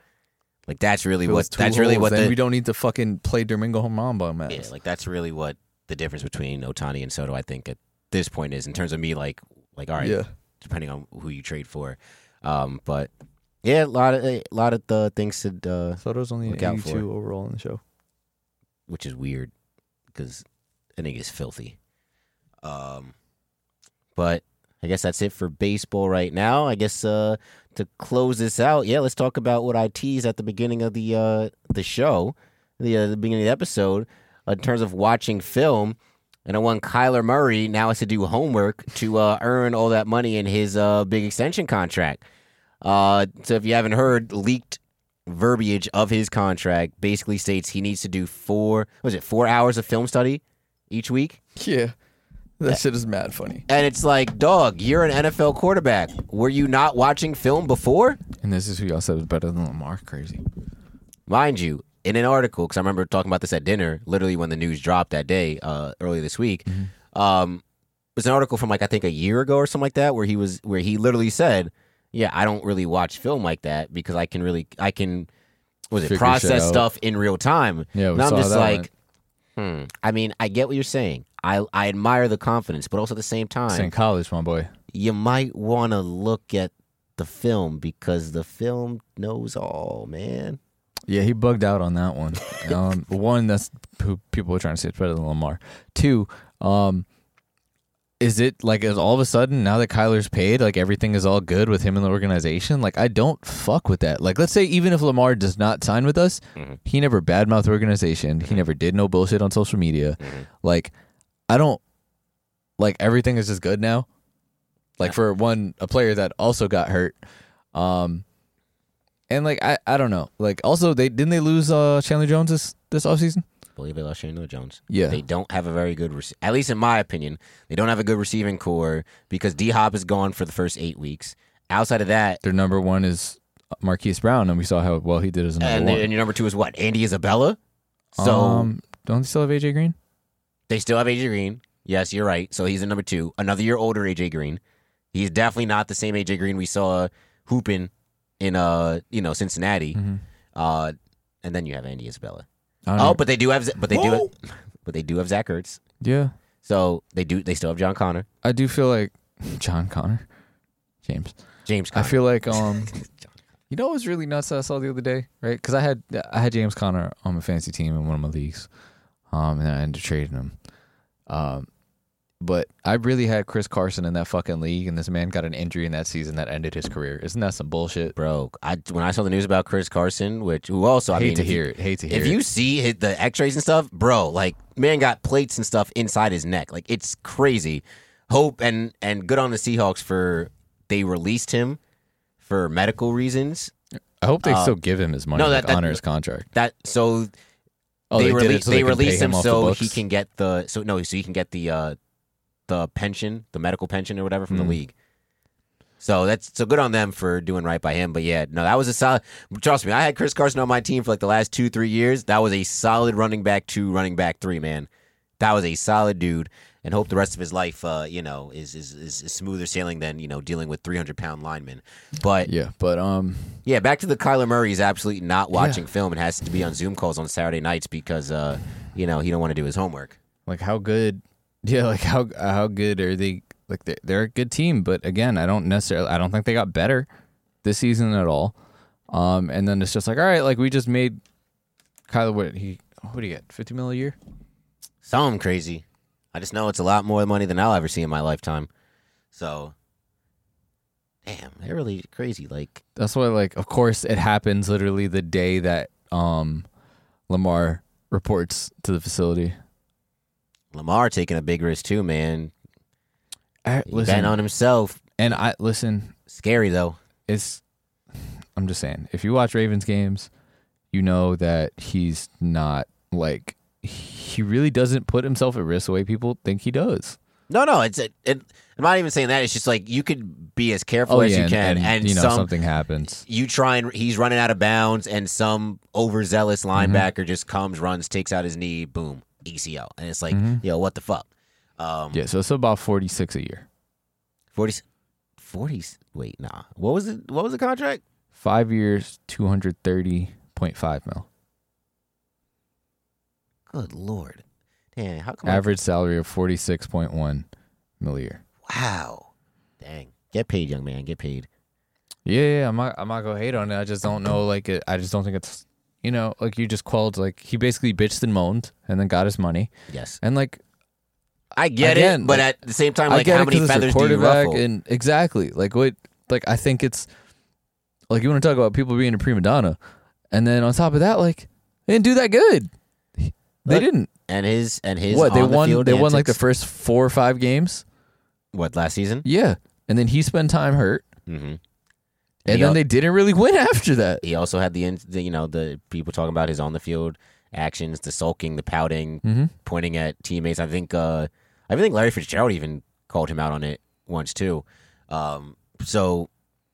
That's really what. That's really what. Then we don't need to fucking play Domingo Hermamba, man. Yeah, that's really what the difference between Ohtani and Soto, I think, at this point is in terms of me. All right, yeah. Depending on who you trade for, but Yeah, a lot of things to Soto's only look out for. 82 overall in the show, which is weird because I think it's filthy. But I guess that's it for baseball right now. I guess to close this out, yeah, let's talk about what I teased at the beginning of the show, the beginning of the episode, in terms of watching film. And I want Kyler Murray now has to do homework to earn all that money in his big extension contract. So if you haven't heard, leaked verbiage of his contract basically states he needs to do 4 hours of film study each week? Yeah. That shit is mad funny. And it's like, dog, you're an NFL quarterback. Were you not watching film before? And this is who y'all said was better than Lamar. Crazy. Mind you, in an article, because I remember talking about this at dinner, literally when the news dropped that day, earlier this week, it was an article from, like, I think a year ago or something like that, where he literally said, yeah, I don't really watch film like that because I can process stuff in real time. Yeah, and I'm just like, I mean, I get what you're saying. I admire the confidence, but also at the same time, it's in college, my boy. You might want to look at the film because the film knows all, man. Yeah, he bugged out on that one. One, that's who people are trying to say it's better than Lamar. Two, is it like all of a sudden now that Kyler's paid, like everything is all good with him in the organization? Like, I don't fuck with that. Like, let's say even if Lamar does not sign with us, he never badmouthed the organization. He never did no bullshit on social media. Like, I don't, like, everything is just good now. Like, for one, a player that also got hurt. And, like, I don't know. Like, also, didn't they lose Chandler Jones this offseason? I believe they lost Chandler Jones. Yeah. They don't have a very good, at least in my opinion, they don't have a good receiving core because D-Hop is gone for the first 8 weeks. Outside of that, their number one is Marquise Brown, and we saw how well he did as number one. And your number two is what? Andy Isabella? So, don't they still have A.J. Green? They still have A.J. Green. Yes, you're right. So he's the number two. Another year older A.J. Green. He's definitely not the same A.J. Green we saw hooping in Cincinnati. And then you have Andy Isabella. But they do have Zach Ertz. Yeah. So they still have John Connor. I do feel like John Connor. James Connor. I feel like you know what was really nuts that I saw the other day, right? Cuz I had James Connor on my fantasy team in one of my leagues. And I ended up trading him. But I really had Chris Carson in that fucking league, and this man got an injury in that season that ended his career. Isn't that some bullshit, bro? When I saw the news about Chris Carson, I hate to hear it. If you see the X-rays and stuff, bro, like, man got plates and stuff inside his neck. Like, it's crazy. Hope and good on the Seahawks for they released him for medical reasons. I hope they still give him his money honor his contract. So they released him so he can get the pension, the medical pension or whatever from the league. So that's good on them for doing right by him. But yeah, no, that was a solid. Trust me, I had Chris Carson on my team for like the last 2-3 years. That was a solid running back 2, running back 3, man. That was a solid dude. And hope the rest of his life, is smoother sailing than dealing with 300-pound linemen. But yeah, back to the Kyler Murray is absolutely not watching film and has to be on Zoom calls on Saturday nights because he don't want to do his homework. Like, how good? Yeah, like how good are they? Like they're a good team, but again, I don't think they got better this season at all. And then it's just like, all right, like we just made Kyler what do you get? $50 million a year? Sound crazy. I just know it's a lot more money than I'll ever see in my lifetime. So, damn, they're really crazy. Like, that's why, like, of course, it happens literally the day that Lamar reports to the facility. Lamar taking a big risk too, man. Betting on himself. And scary though. I'm just saying, if you watch Ravens games, you know that he's not like he really doesn't put himself at risk the way people think he does. No, I'm not even saying that. It's just like you could be as careful as you can, and something happens. You try and he's running out of bounds, and some overzealous linebacker just comes, runs, takes out his knee, boom. ACL, and it's like, yo, what the fuck? So it's about 46 a year. 40s. Wait, nah. What was the contract? 5 years, $230.5 million. Good lord, damn! How come average salary of 46.1 million a year? Wow, dang! Get paid, young man. Get paid. Yeah, I'm not gonna hate on it. I just don't know. Like, I just don't think it's, you know, like you just quelled, like he basically bitched and moaned and then got his money. Yes, and like I get again, it, but like, at the same time, like how many feathers do you ruffle? And exactly, like what, like I think it's like you want to talk about people being a prima donna, and then on top of that, like they didn't do that good. They didn't. And his what they won? They won like the first 4 or 5 games. What, last season? Yeah, and then he spent time hurt. Mm-hmm. And then they didn't really win after that. He also had the you know, the people talking about his on the field actions, the sulking, the pouting, mm-hmm. pointing at teammates. I think Larry Fitzgerald even called him out on it once too. So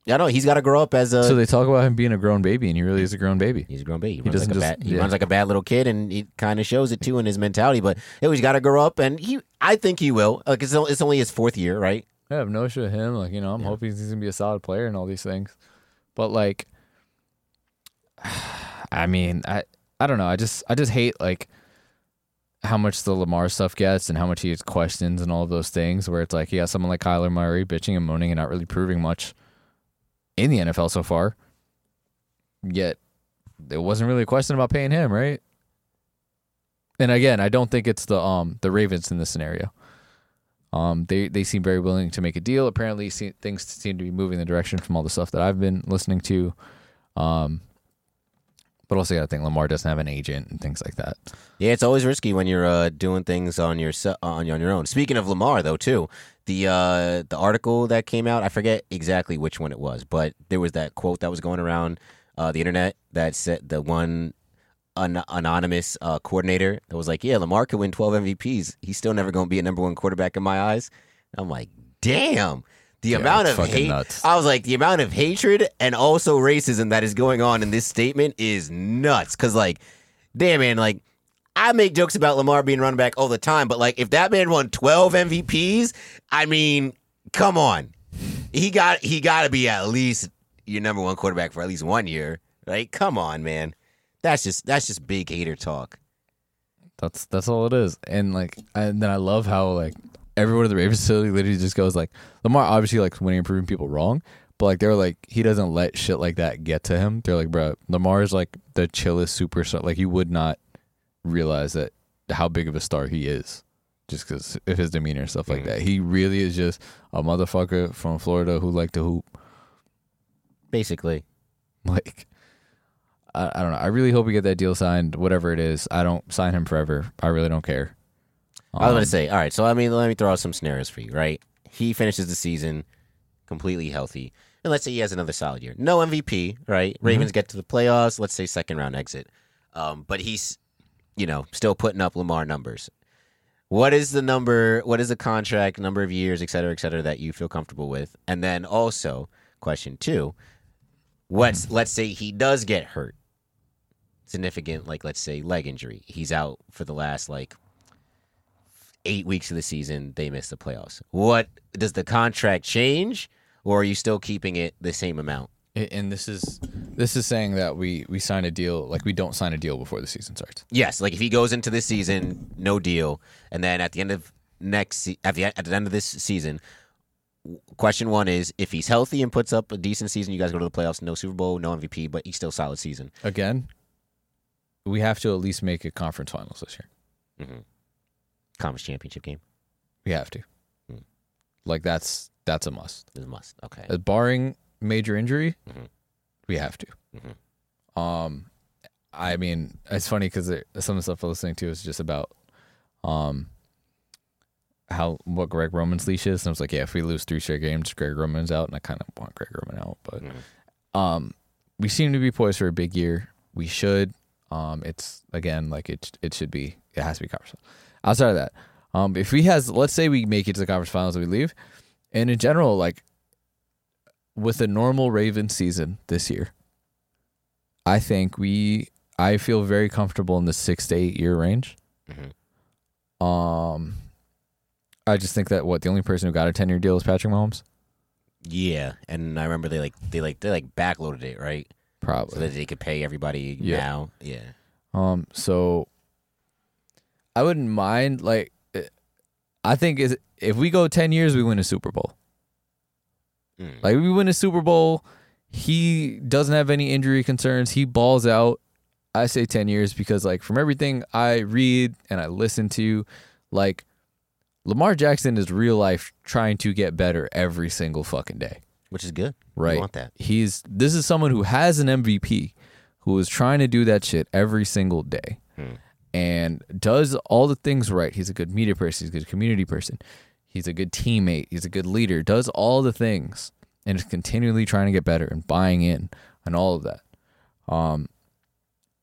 I don't know, he's got to grow up as a. So they talk about him being a grown baby, and he really is a grown baby. He's a grown baby. He runs like a bad little kid, and he kind of shows it too in his mentality. But he's got to grow up, and I think he will. Like it's only his 4th year, right? I have no issue with him. Like, you know, I'm hoping he's going to be a solid player and all these things. But, like, I mean, I don't know. I just hate, like, how much the Lamar stuff gets and how much he gets questions and all of those things where it's like, yeah, someone like Kyler Murray bitching and moaning and not really proving much in the NFL so far. Yet, it wasn't really a question about paying him, right? And, again, I don't think it's the Ravens in this scenario. They seem very willing to make a deal. Apparently, things seem to be moving in the direction from all the stuff that I've been listening to. But also, you got to think Lamar doesn't have an agent and things like that. Yeah, it's always risky when you're doing things on your own. Speaking of Lamar, though, too, the article that came out, I forget exactly which one it was, but there was that quote that was going around the internet that said the one. An anonymous coordinator that was like, yeah, Lamar could win 12 MVPs. He's still never going to be a number one quarterback in my eyes. And I'm like, damn. The amount of hate. Nuts. I was like, the amount of hatred and also racism that is going on in this statement is nuts. Because, like, damn, man, like, I make jokes about Lamar being running back all the time. But, like, if that man won 12 MVPs, I mean, come on. He got to be at least your number one quarterback for at least 1 year. Right? Come on, man. That's just big hater talk. That's all it is. And like, and then I love how like everyone at the Ravens facility literally just goes like, Lamar obviously likes winning and proving people wrong, but like they're like he doesn't let shit like that get to him. They're like, bro, Lamar is like the chillest superstar. Like you would not realize that how big of a star he is just because of his demeanor and stuff like that. He really is just a motherfucker from Florida who liked to hoop. Basically, like. I don't know. I really hope we get that deal signed, whatever it is. I don't sign him forever. I really don't care. I was going to say, all right, so I mean, let me throw out some scenarios for you, right? He finishes the season completely healthy. And let's say he has another solid year. No MVP, right? Mm-hmm. Ravens get to the playoffs. Let's say second round exit. But he's, you know, still putting up Lamar numbers. What is the number? What is the contract, number of years, et cetera, that you feel comfortable with? And then also, question 2, let's say he does get hurt. Significant, like, let's say, leg injury. He's out for the last, like, 8 weeks of the season. They miss the playoffs. What does the contract change, or are you still keeping it the same amount? And this is saying that we sign a deal, like, we don't sign a deal before the season starts. Yes, like, if he goes into this season, no deal, and then at the end of this season, question 1 is, if he's healthy and puts up a decent season, you guys go to the playoffs, no Super Bowl, no MVP, but he's still solid season. Again? We have to at least make a conference finals this year. Mm-hmm. Conference championship game. We have to. Mm. Like, that's a must. It's a must, okay. Barring major injury, we have to. Mm-hmm. I mean, it's funny because some of the stuff I'm listening to is just about what Greg Roman's leash is. And I was like, yeah, if we lose 3 straight games, Greg Roman's out. And I kind of want Greg Roman out. But we seem to be poised for a big year. We should. It's again like it should be. It has to be conference. Outside of that, if he has, let's say we make it to the conference finals and we leave, and in general, like with a normal Ravens season this year, I feel very comfortable in the 6 to 8 year range. Mm-hmm. I just think that the only person who got a 10-year deal is Patrick Mahomes. Yeah, and I remember they backloaded it, right? Probably. So that they could pay everybody now. Yeah. So I wouldn't mind, like, I think if we go 10 years, we win a Super Bowl. Mm. Like, we win a Super Bowl, He doesn't have any injury concerns. He balls out. I say 10 years because, like, from everything I read and I listen to, like, Lamar Jackson is real life trying to get better every single fucking day. Which is good. Right. You want that. This is someone who has an MVP who is trying to do that shit every single day and does all the things right. He's a good media person. He's a good community person. He's a good teammate. He's a good leader. Does all the things and is continually trying to get better and buying in and all of that.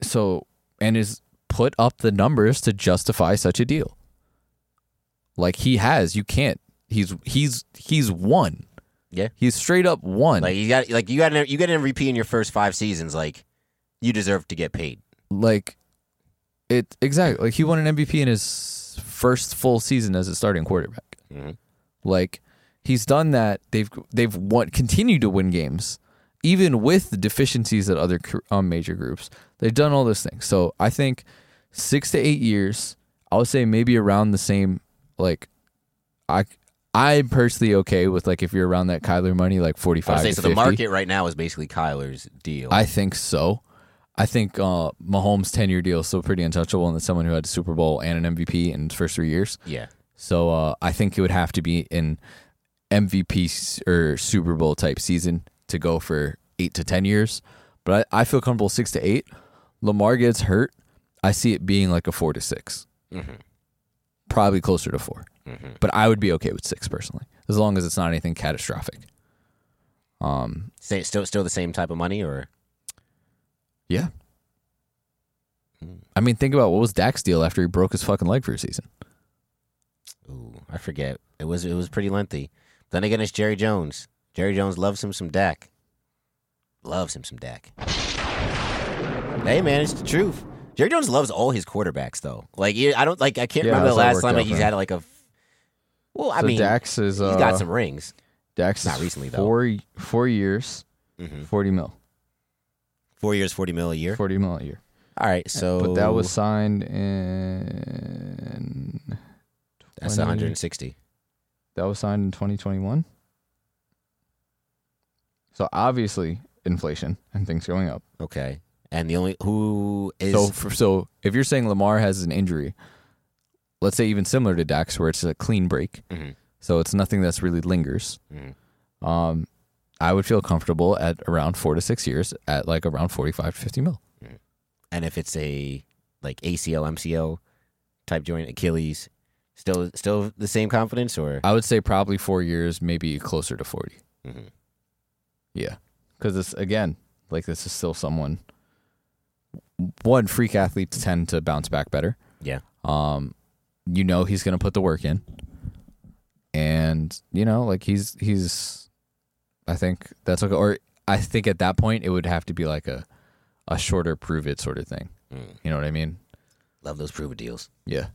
So, and is put up the numbers to justify such a deal. Like he has, you can't. He's won. Yeah, he's straight up won. Like you got an MVP in your first 5 seasons. Like you deserve to get paid. Like it exactly. Like he won an MVP in his first full season as a starting quarterback. Mm-hmm. Like he's done that. They've won, continued to win games. Even with the deficiencies at other major groups, they've done all those things. So I think 6 to 8 years, I would say maybe around the same. Like, I'm personally okay with, like, if you're around that Kyler money, like 45. I would say, so 50. The market right now is basically Kyler's deal. I think so. I think Mahomes' 10-year deal is still pretty untouchable, and that's someone who had a Super Bowl and an MVP in his first 3 years. Yeah. So I think it would have to be an MVP or Super Bowl type season to go for 8 to 10 years, but I feel comfortable 6 to 8. Lamar gets hurt. I see it being like a 4 to 6, mm-hmm. probably closer to 4, mm-hmm. but I would be okay with 6 personally, as long as it's not anything catastrophic. Still the same type of money, or yeah. I mean, think about what was Dak's deal after he broke his fucking leg for a season. Ooh, I forget. It was pretty lengthy. Then again, it's Jerry Jones. Jerry Jones loves him some Dak. Loves him some Dak. Hey, man, it's the truth. Jerry Jones loves all his quarterbacks, though. Like, I can't remember the last time he's had like a. Well, I mean, Dak's is he's got some rings. Dak's not recently though. Four years, mm-hmm. $40 million. 4 years, $40 million a year. $40 million a year. All right, so but that was signed in. That's 160. That was signed in 2021. So obviously inflation and things going up. Okay, and the only who is so if you're saying Lamar has an injury, let's say even similar to Dak's, where it's a clean break, mm-hmm. so it's nothing that's really lingers. Mm-hmm. I would feel comfortable at around 4 to 6 years at like around 45 to $50 million. Mm-hmm. And if it's a like ACL, MCL type joint, Achilles, still the same confidence, or I would say probably 4 years, maybe closer to 40. Mm-hmm. Yeah, because this again, like this is still someone. One, freak athletes tend to bounce back better. Yeah. You know he's gonna put the work in, and you know like he's. I think that's okay, or I think at that point it would have to be like a shorter prove it sort of thing. Mm. You know what I mean? Love those prove it deals. Yeah.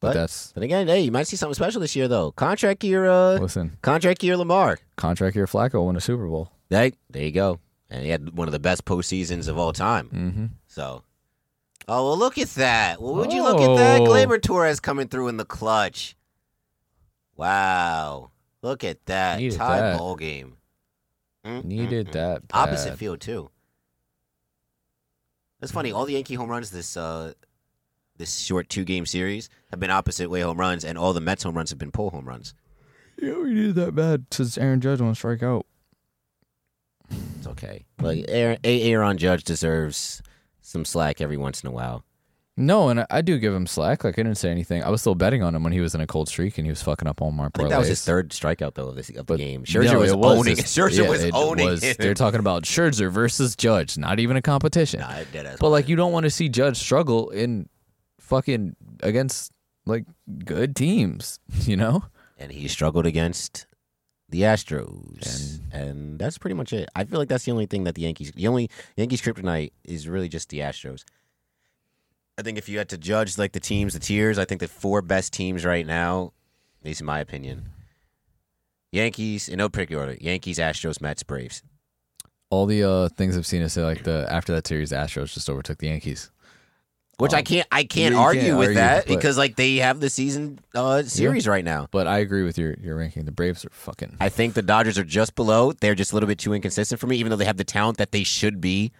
But that's. But again, hey, you might see something special this year, though. Contract year. Listen. Contract year Lamar. Contract year Flacco won a Super Bowl. There you go. And he had one of the best postseasons of all time. Mm-hmm. So. Oh, well, look at that. Well, would you look at that? Gleyber Torres coming through in the clutch. Wow. Look at that. Tie ball game. Needed that. Bad. Opposite field, too. That's funny. All the Yankee home runs this short 2-game series have been opposite way home runs, and all the Mets home runs have been pull home runs. Yeah, we needed that bad since Aaron Judge won't strike out. It's okay. Like Aaron Judge deserves some slack every once in a while. No, and I do give him slack. Like I didn't say anything. I was still betting on him when he was in a cold streak and he was fucking up all my parlays. I think that was his third strikeout though of the game. Scherzer was owning him. They're talking about Scherzer versus Judge. Not even a competition. Nah, but like you don't want to see Judge struggle in. Fucking against like good teams, you know. And he struggled against the Astros, and that's pretty much it. I feel like that's the only thing that the Yankees kryptonite is really just the Astros. I think if you had to judge like the teams, the tiers, I think the 4 best teams right now, at least in my opinion, Yankees in no particular order: Yankees, Astros, Mets, Braves. All the things I've seen, I say like the after that series, the Astros just overtook the Yankees. Which I can't argue with that because like they have the season series right now. But I agree with your ranking. The Braves are fucking. I think the Dodgers are just below. They're just a little bit too inconsistent for me, even though they have the talent that they should be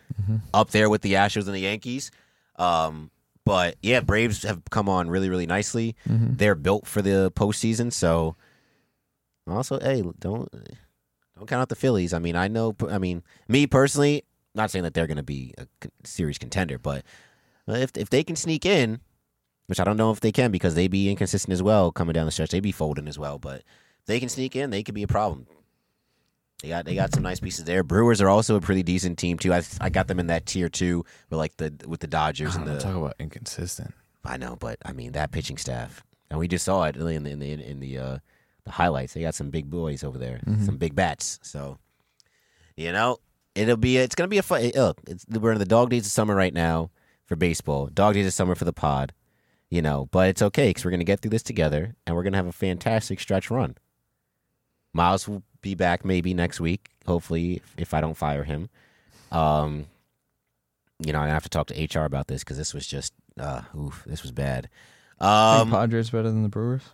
up there with the Astros and the Yankees. But yeah, Braves have come on really, really nicely. Mm-hmm. They're built for the postseason. So also, hey, don't count out the Phillies. I mean, me personally, not saying that they're going to be a series contender, but. If they can sneak in, which I don't know if they can because they be inconsistent as well coming down the stretch. They be folding as well, but if they can sneak in, they could be a problem. They got some nice pieces there. Brewers are also a pretty decent team too. I got them in that tier 2 with the Dodgers and the talk about inconsistent. I know, but I mean that pitching staff, and we just saw it in the highlights. They got some big boys over there, some big bats. So you know it's gonna be a fun. We're in the dog days of summer right now. For baseball, dog days of summer for the pod, you know. But it's okay because we're gonna get through this together, and we're gonna have a fantastic stretch run. Miles will be back maybe next week, hopefully, if I don't fire him. You know, I have to talk to HR about this because this was just, this was bad. I think Padres better than the Brewers.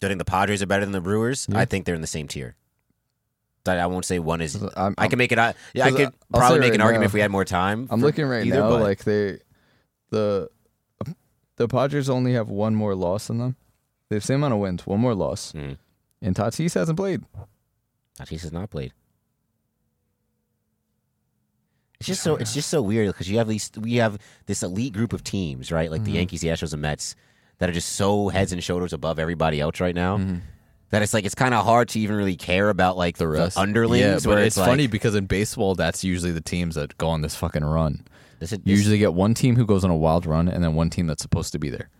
Do you think the Padres are better than the Brewers? Yeah. I think they're in the same tier. I won't say one is. I can make it. Yeah, I could probably make an argument if we had more time. I'm looking right now, like they. The Padres only have one more loss than them. They have the same amount of wins, one more loss. Mm. And Tatis hasn't played. Tatis has not played. It's just so weird because we have this elite group of teams, right? Like the Yankees, the Astros, and Mets that are just so heads and shoulders above everybody else right now. Mm-hmm. That it's like it's kind of hard to even really care about like the rest underlings. Yeah, but it's funny because in baseball, that's usually the teams that go on this fucking run. You usually get one team who goes on a wild run and then one team that's supposed to be there.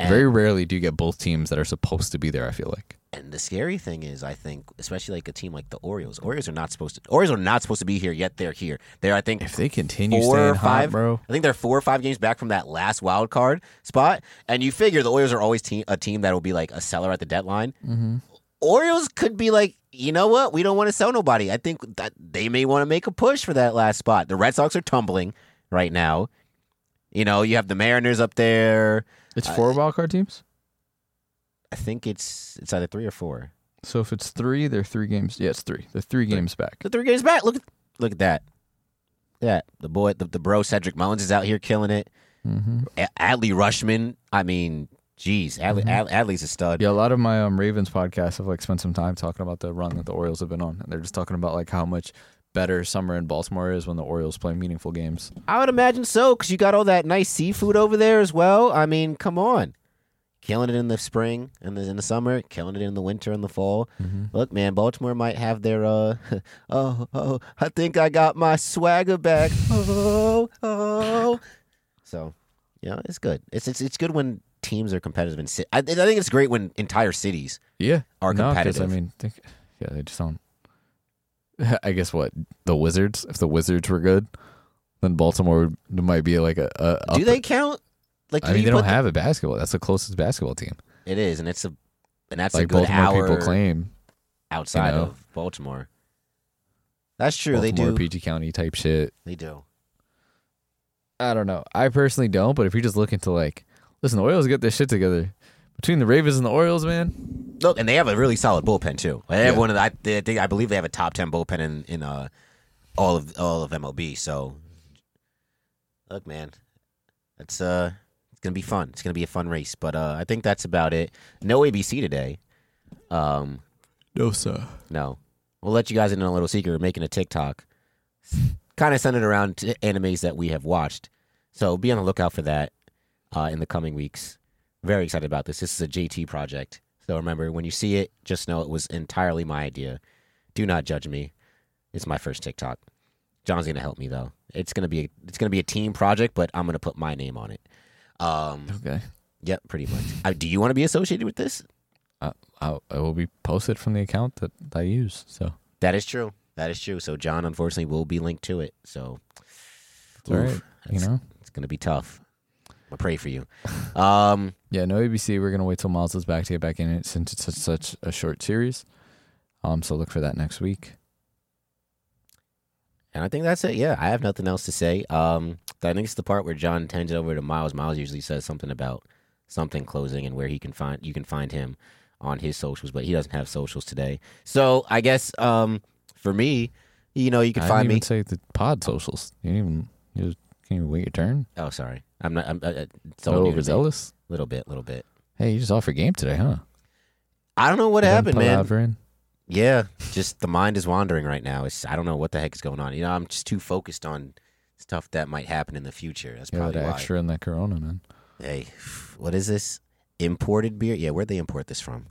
Very rarely do you get both teams that are supposed to be there, I feel like. And the scary thing is, I think, especially like a team like the Orioles. Orioles are not supposed to be here, yet they're here. They're, I think, if they continue staying hot, bro. I think they're 4 or 5 games back from that last wild card spot. And you figure the Orioles are always a team that will be like a seller at the deadline. Mm-hmm. Orioles could be like, you know what? We don't want to sell nobody. I think that they may want to make a push for that last spot. The Red Sox are tumbling right now. You know, you have the Mariners up there. It's 4 wild card teams? I think it's either 3 or 4. So if it's 3, they're 3 games. Yeah, it's 3. They're 3 games back. They're 3 games back. Look at that. Yeah, the boy, the bro, Cedric Mullins is out here killing it. Mm-hmm. Adley Rushman. I mean, geez, Adley's a stud. Yeah, a lot of my Ravens podcasts have like spent some time talking about the run that the Orioles have been on, and they're just talking about like how much better summer in Baltimore is when the Orioles play meaningful games. I would imagine so, because you got all that nice seafood over there as well. I mean, come on. Killing it in the spring and in the summer, killing it in the winter and the fall. Mm-hmm. Look, man, Baltimore might have their, I think I got my swagger back. So, you know, it's good. It's good when teams are competitive. And I think it's great when entire cities are competitive. No, 'cause, I mean, they just don't. I guess what? The Wizards? If the Wizards were good, then Baltimore might be like a do they count? Like, I mean, they don't have a basketball. That's the closest basketball team. It is, and that's like a good Baltimore hour people claim outside of Baltimore. That's true. Baltimore, they do PG County type shit. They do. I don't know. I personally don't. But if you're just looking to like, listen, the Orioles get their shit together between the Ravens and the Orioles, man. Look, and they have a really solid bullpen too. They have one of I believe they have a top 10 bullpen in all of MLB. So, look, man, that's gonna be fun. It's gonna be a fun race, but I think that's about it. No ABC today. No, sir. No, we'll let you guys in on a little secret. We're making a TikTok, kind of centered around animes that we have watched. So be on the lookout for that in the coming weeks. Very excited about this. This is a JT project. So remember, when you see it, just know it was entirely my idea. Do not judge me. It's my first TikTok. John's gonna help me though. It's gonna be a team project, but I'm gonna put my name on it. Okay. Yep, pretty much. Do you want to be associated with this? I will be posted from the account that I use. So that is true. So John, unfortunately, will be linked to it. So right. You know, it's gonna be tough. I pray for you. Yeah, no ABC. We're gonna wait till Miles is back to get back in it since it's such a short series. So look for that next week. And I think that's it. Yeah, I have nothing else to say. I think it's the part where John tends it over to Miles. Miles usually says something about something closing and where he can find you can find him on his socials, but he doesn't have socials today. So I guess for me, you know, you can find me. I didn't even say the pod socials. You can't even wait your turn. Oh, sorry. I'm so overzealous. Little bit. Hey, you just off your game today, huh? I don't know what happened, man. Yeah, just the mind is wandering right now. I don't know what the heck is going on. You know, I'm just too focused on stuff that might happen in the future. That's probably why. Extra in that Corona, man. Hey, what is this? Imported beer? Yeah, where'd they import this from?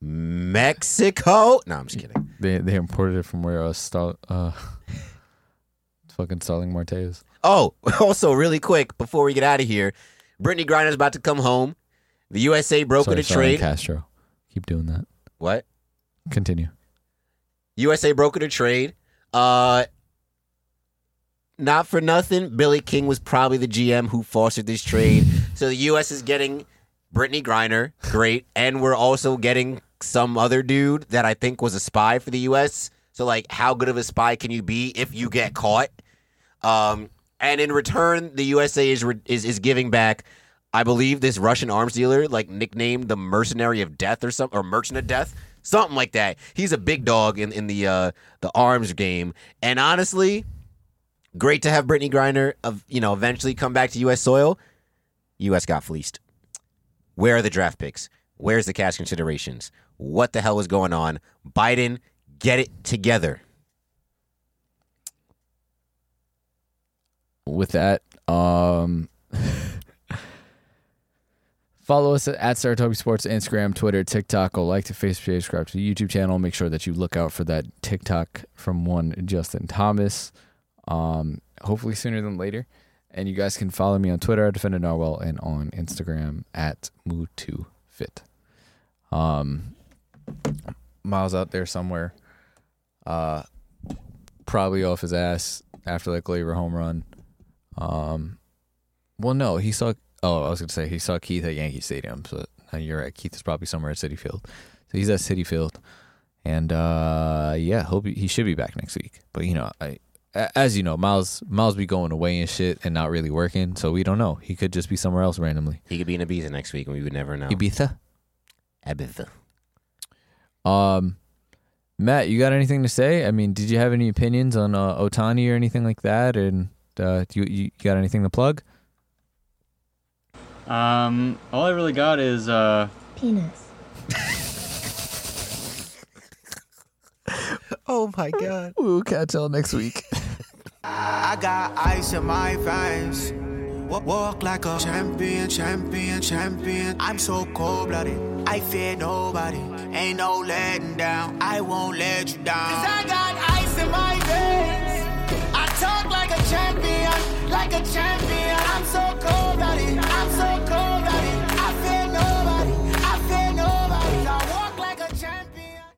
Mexico? No, I'm just kidding. They imported it from where I was fucking stalling Marteus. Oh, also really quick before we get out of here, Brittany Griner's about to come home. The USA brokered a trade. Castro, keep doing that. What? Continue. USA brokered a trade. Not for nothing, Billy King was probably the GM who fostered this trade. So the U.S. is getting Brittany Griner. Great. And we're also getting some other dude that I think was a spy for the U.S. So, like, how good of a spy can you be if you get caught? And in return, the USA is giving back, I believe, this Russian arms dealer, like, nicknamed the Mercenary of Death or something, or Merchant of Death. Something like that. He's a big dog in the arms game. And honestly, great to have Brittany Griner eventually come back to U.S. soil. U.S. got fleeced. Where are the draft picks? Where's the cash considerations? What the hell is going on? Biden, get it together. With that, follow us at Saratobi Sports, Instagram, Twitter, TikTok. Go like the Facebook page, subscribe to the YouTube channel. Make sure that you look out for that TikTok from one Justin Thomas. Hopefully sooner than later. And you guys can follow me on Twitter at Defender Narwhal and on Instagram at MutuFit. Miles out there somewhere, probably off his ass after that Glaber home run. Well, no, he saw. Oh, I was going to say, he saw Keith at Yankee Stadium. So you're right. Keith is probably somewhere at Citi Field. So he's at Citi Field. And, he should be back next week. But, you know, as you know, Miles be going away and shit and not really working. So we don't know. He could just be somewhere else randomly. He could be in Ibiza next week and we would never know. Ibiza. Matt, you got anything to say? I mean, did you have any opinions on Ohtani or anything like that? And you got anything to plug? All I really got is, penis. Oh my God. We'll catch y'all next week. I got ice in my veins. Walk like a champion. I'm so cold-blooded. I fear nobody. Ain't no letting down. I won't let you down. 'Cause I got ice in my veins. I talk like a champion.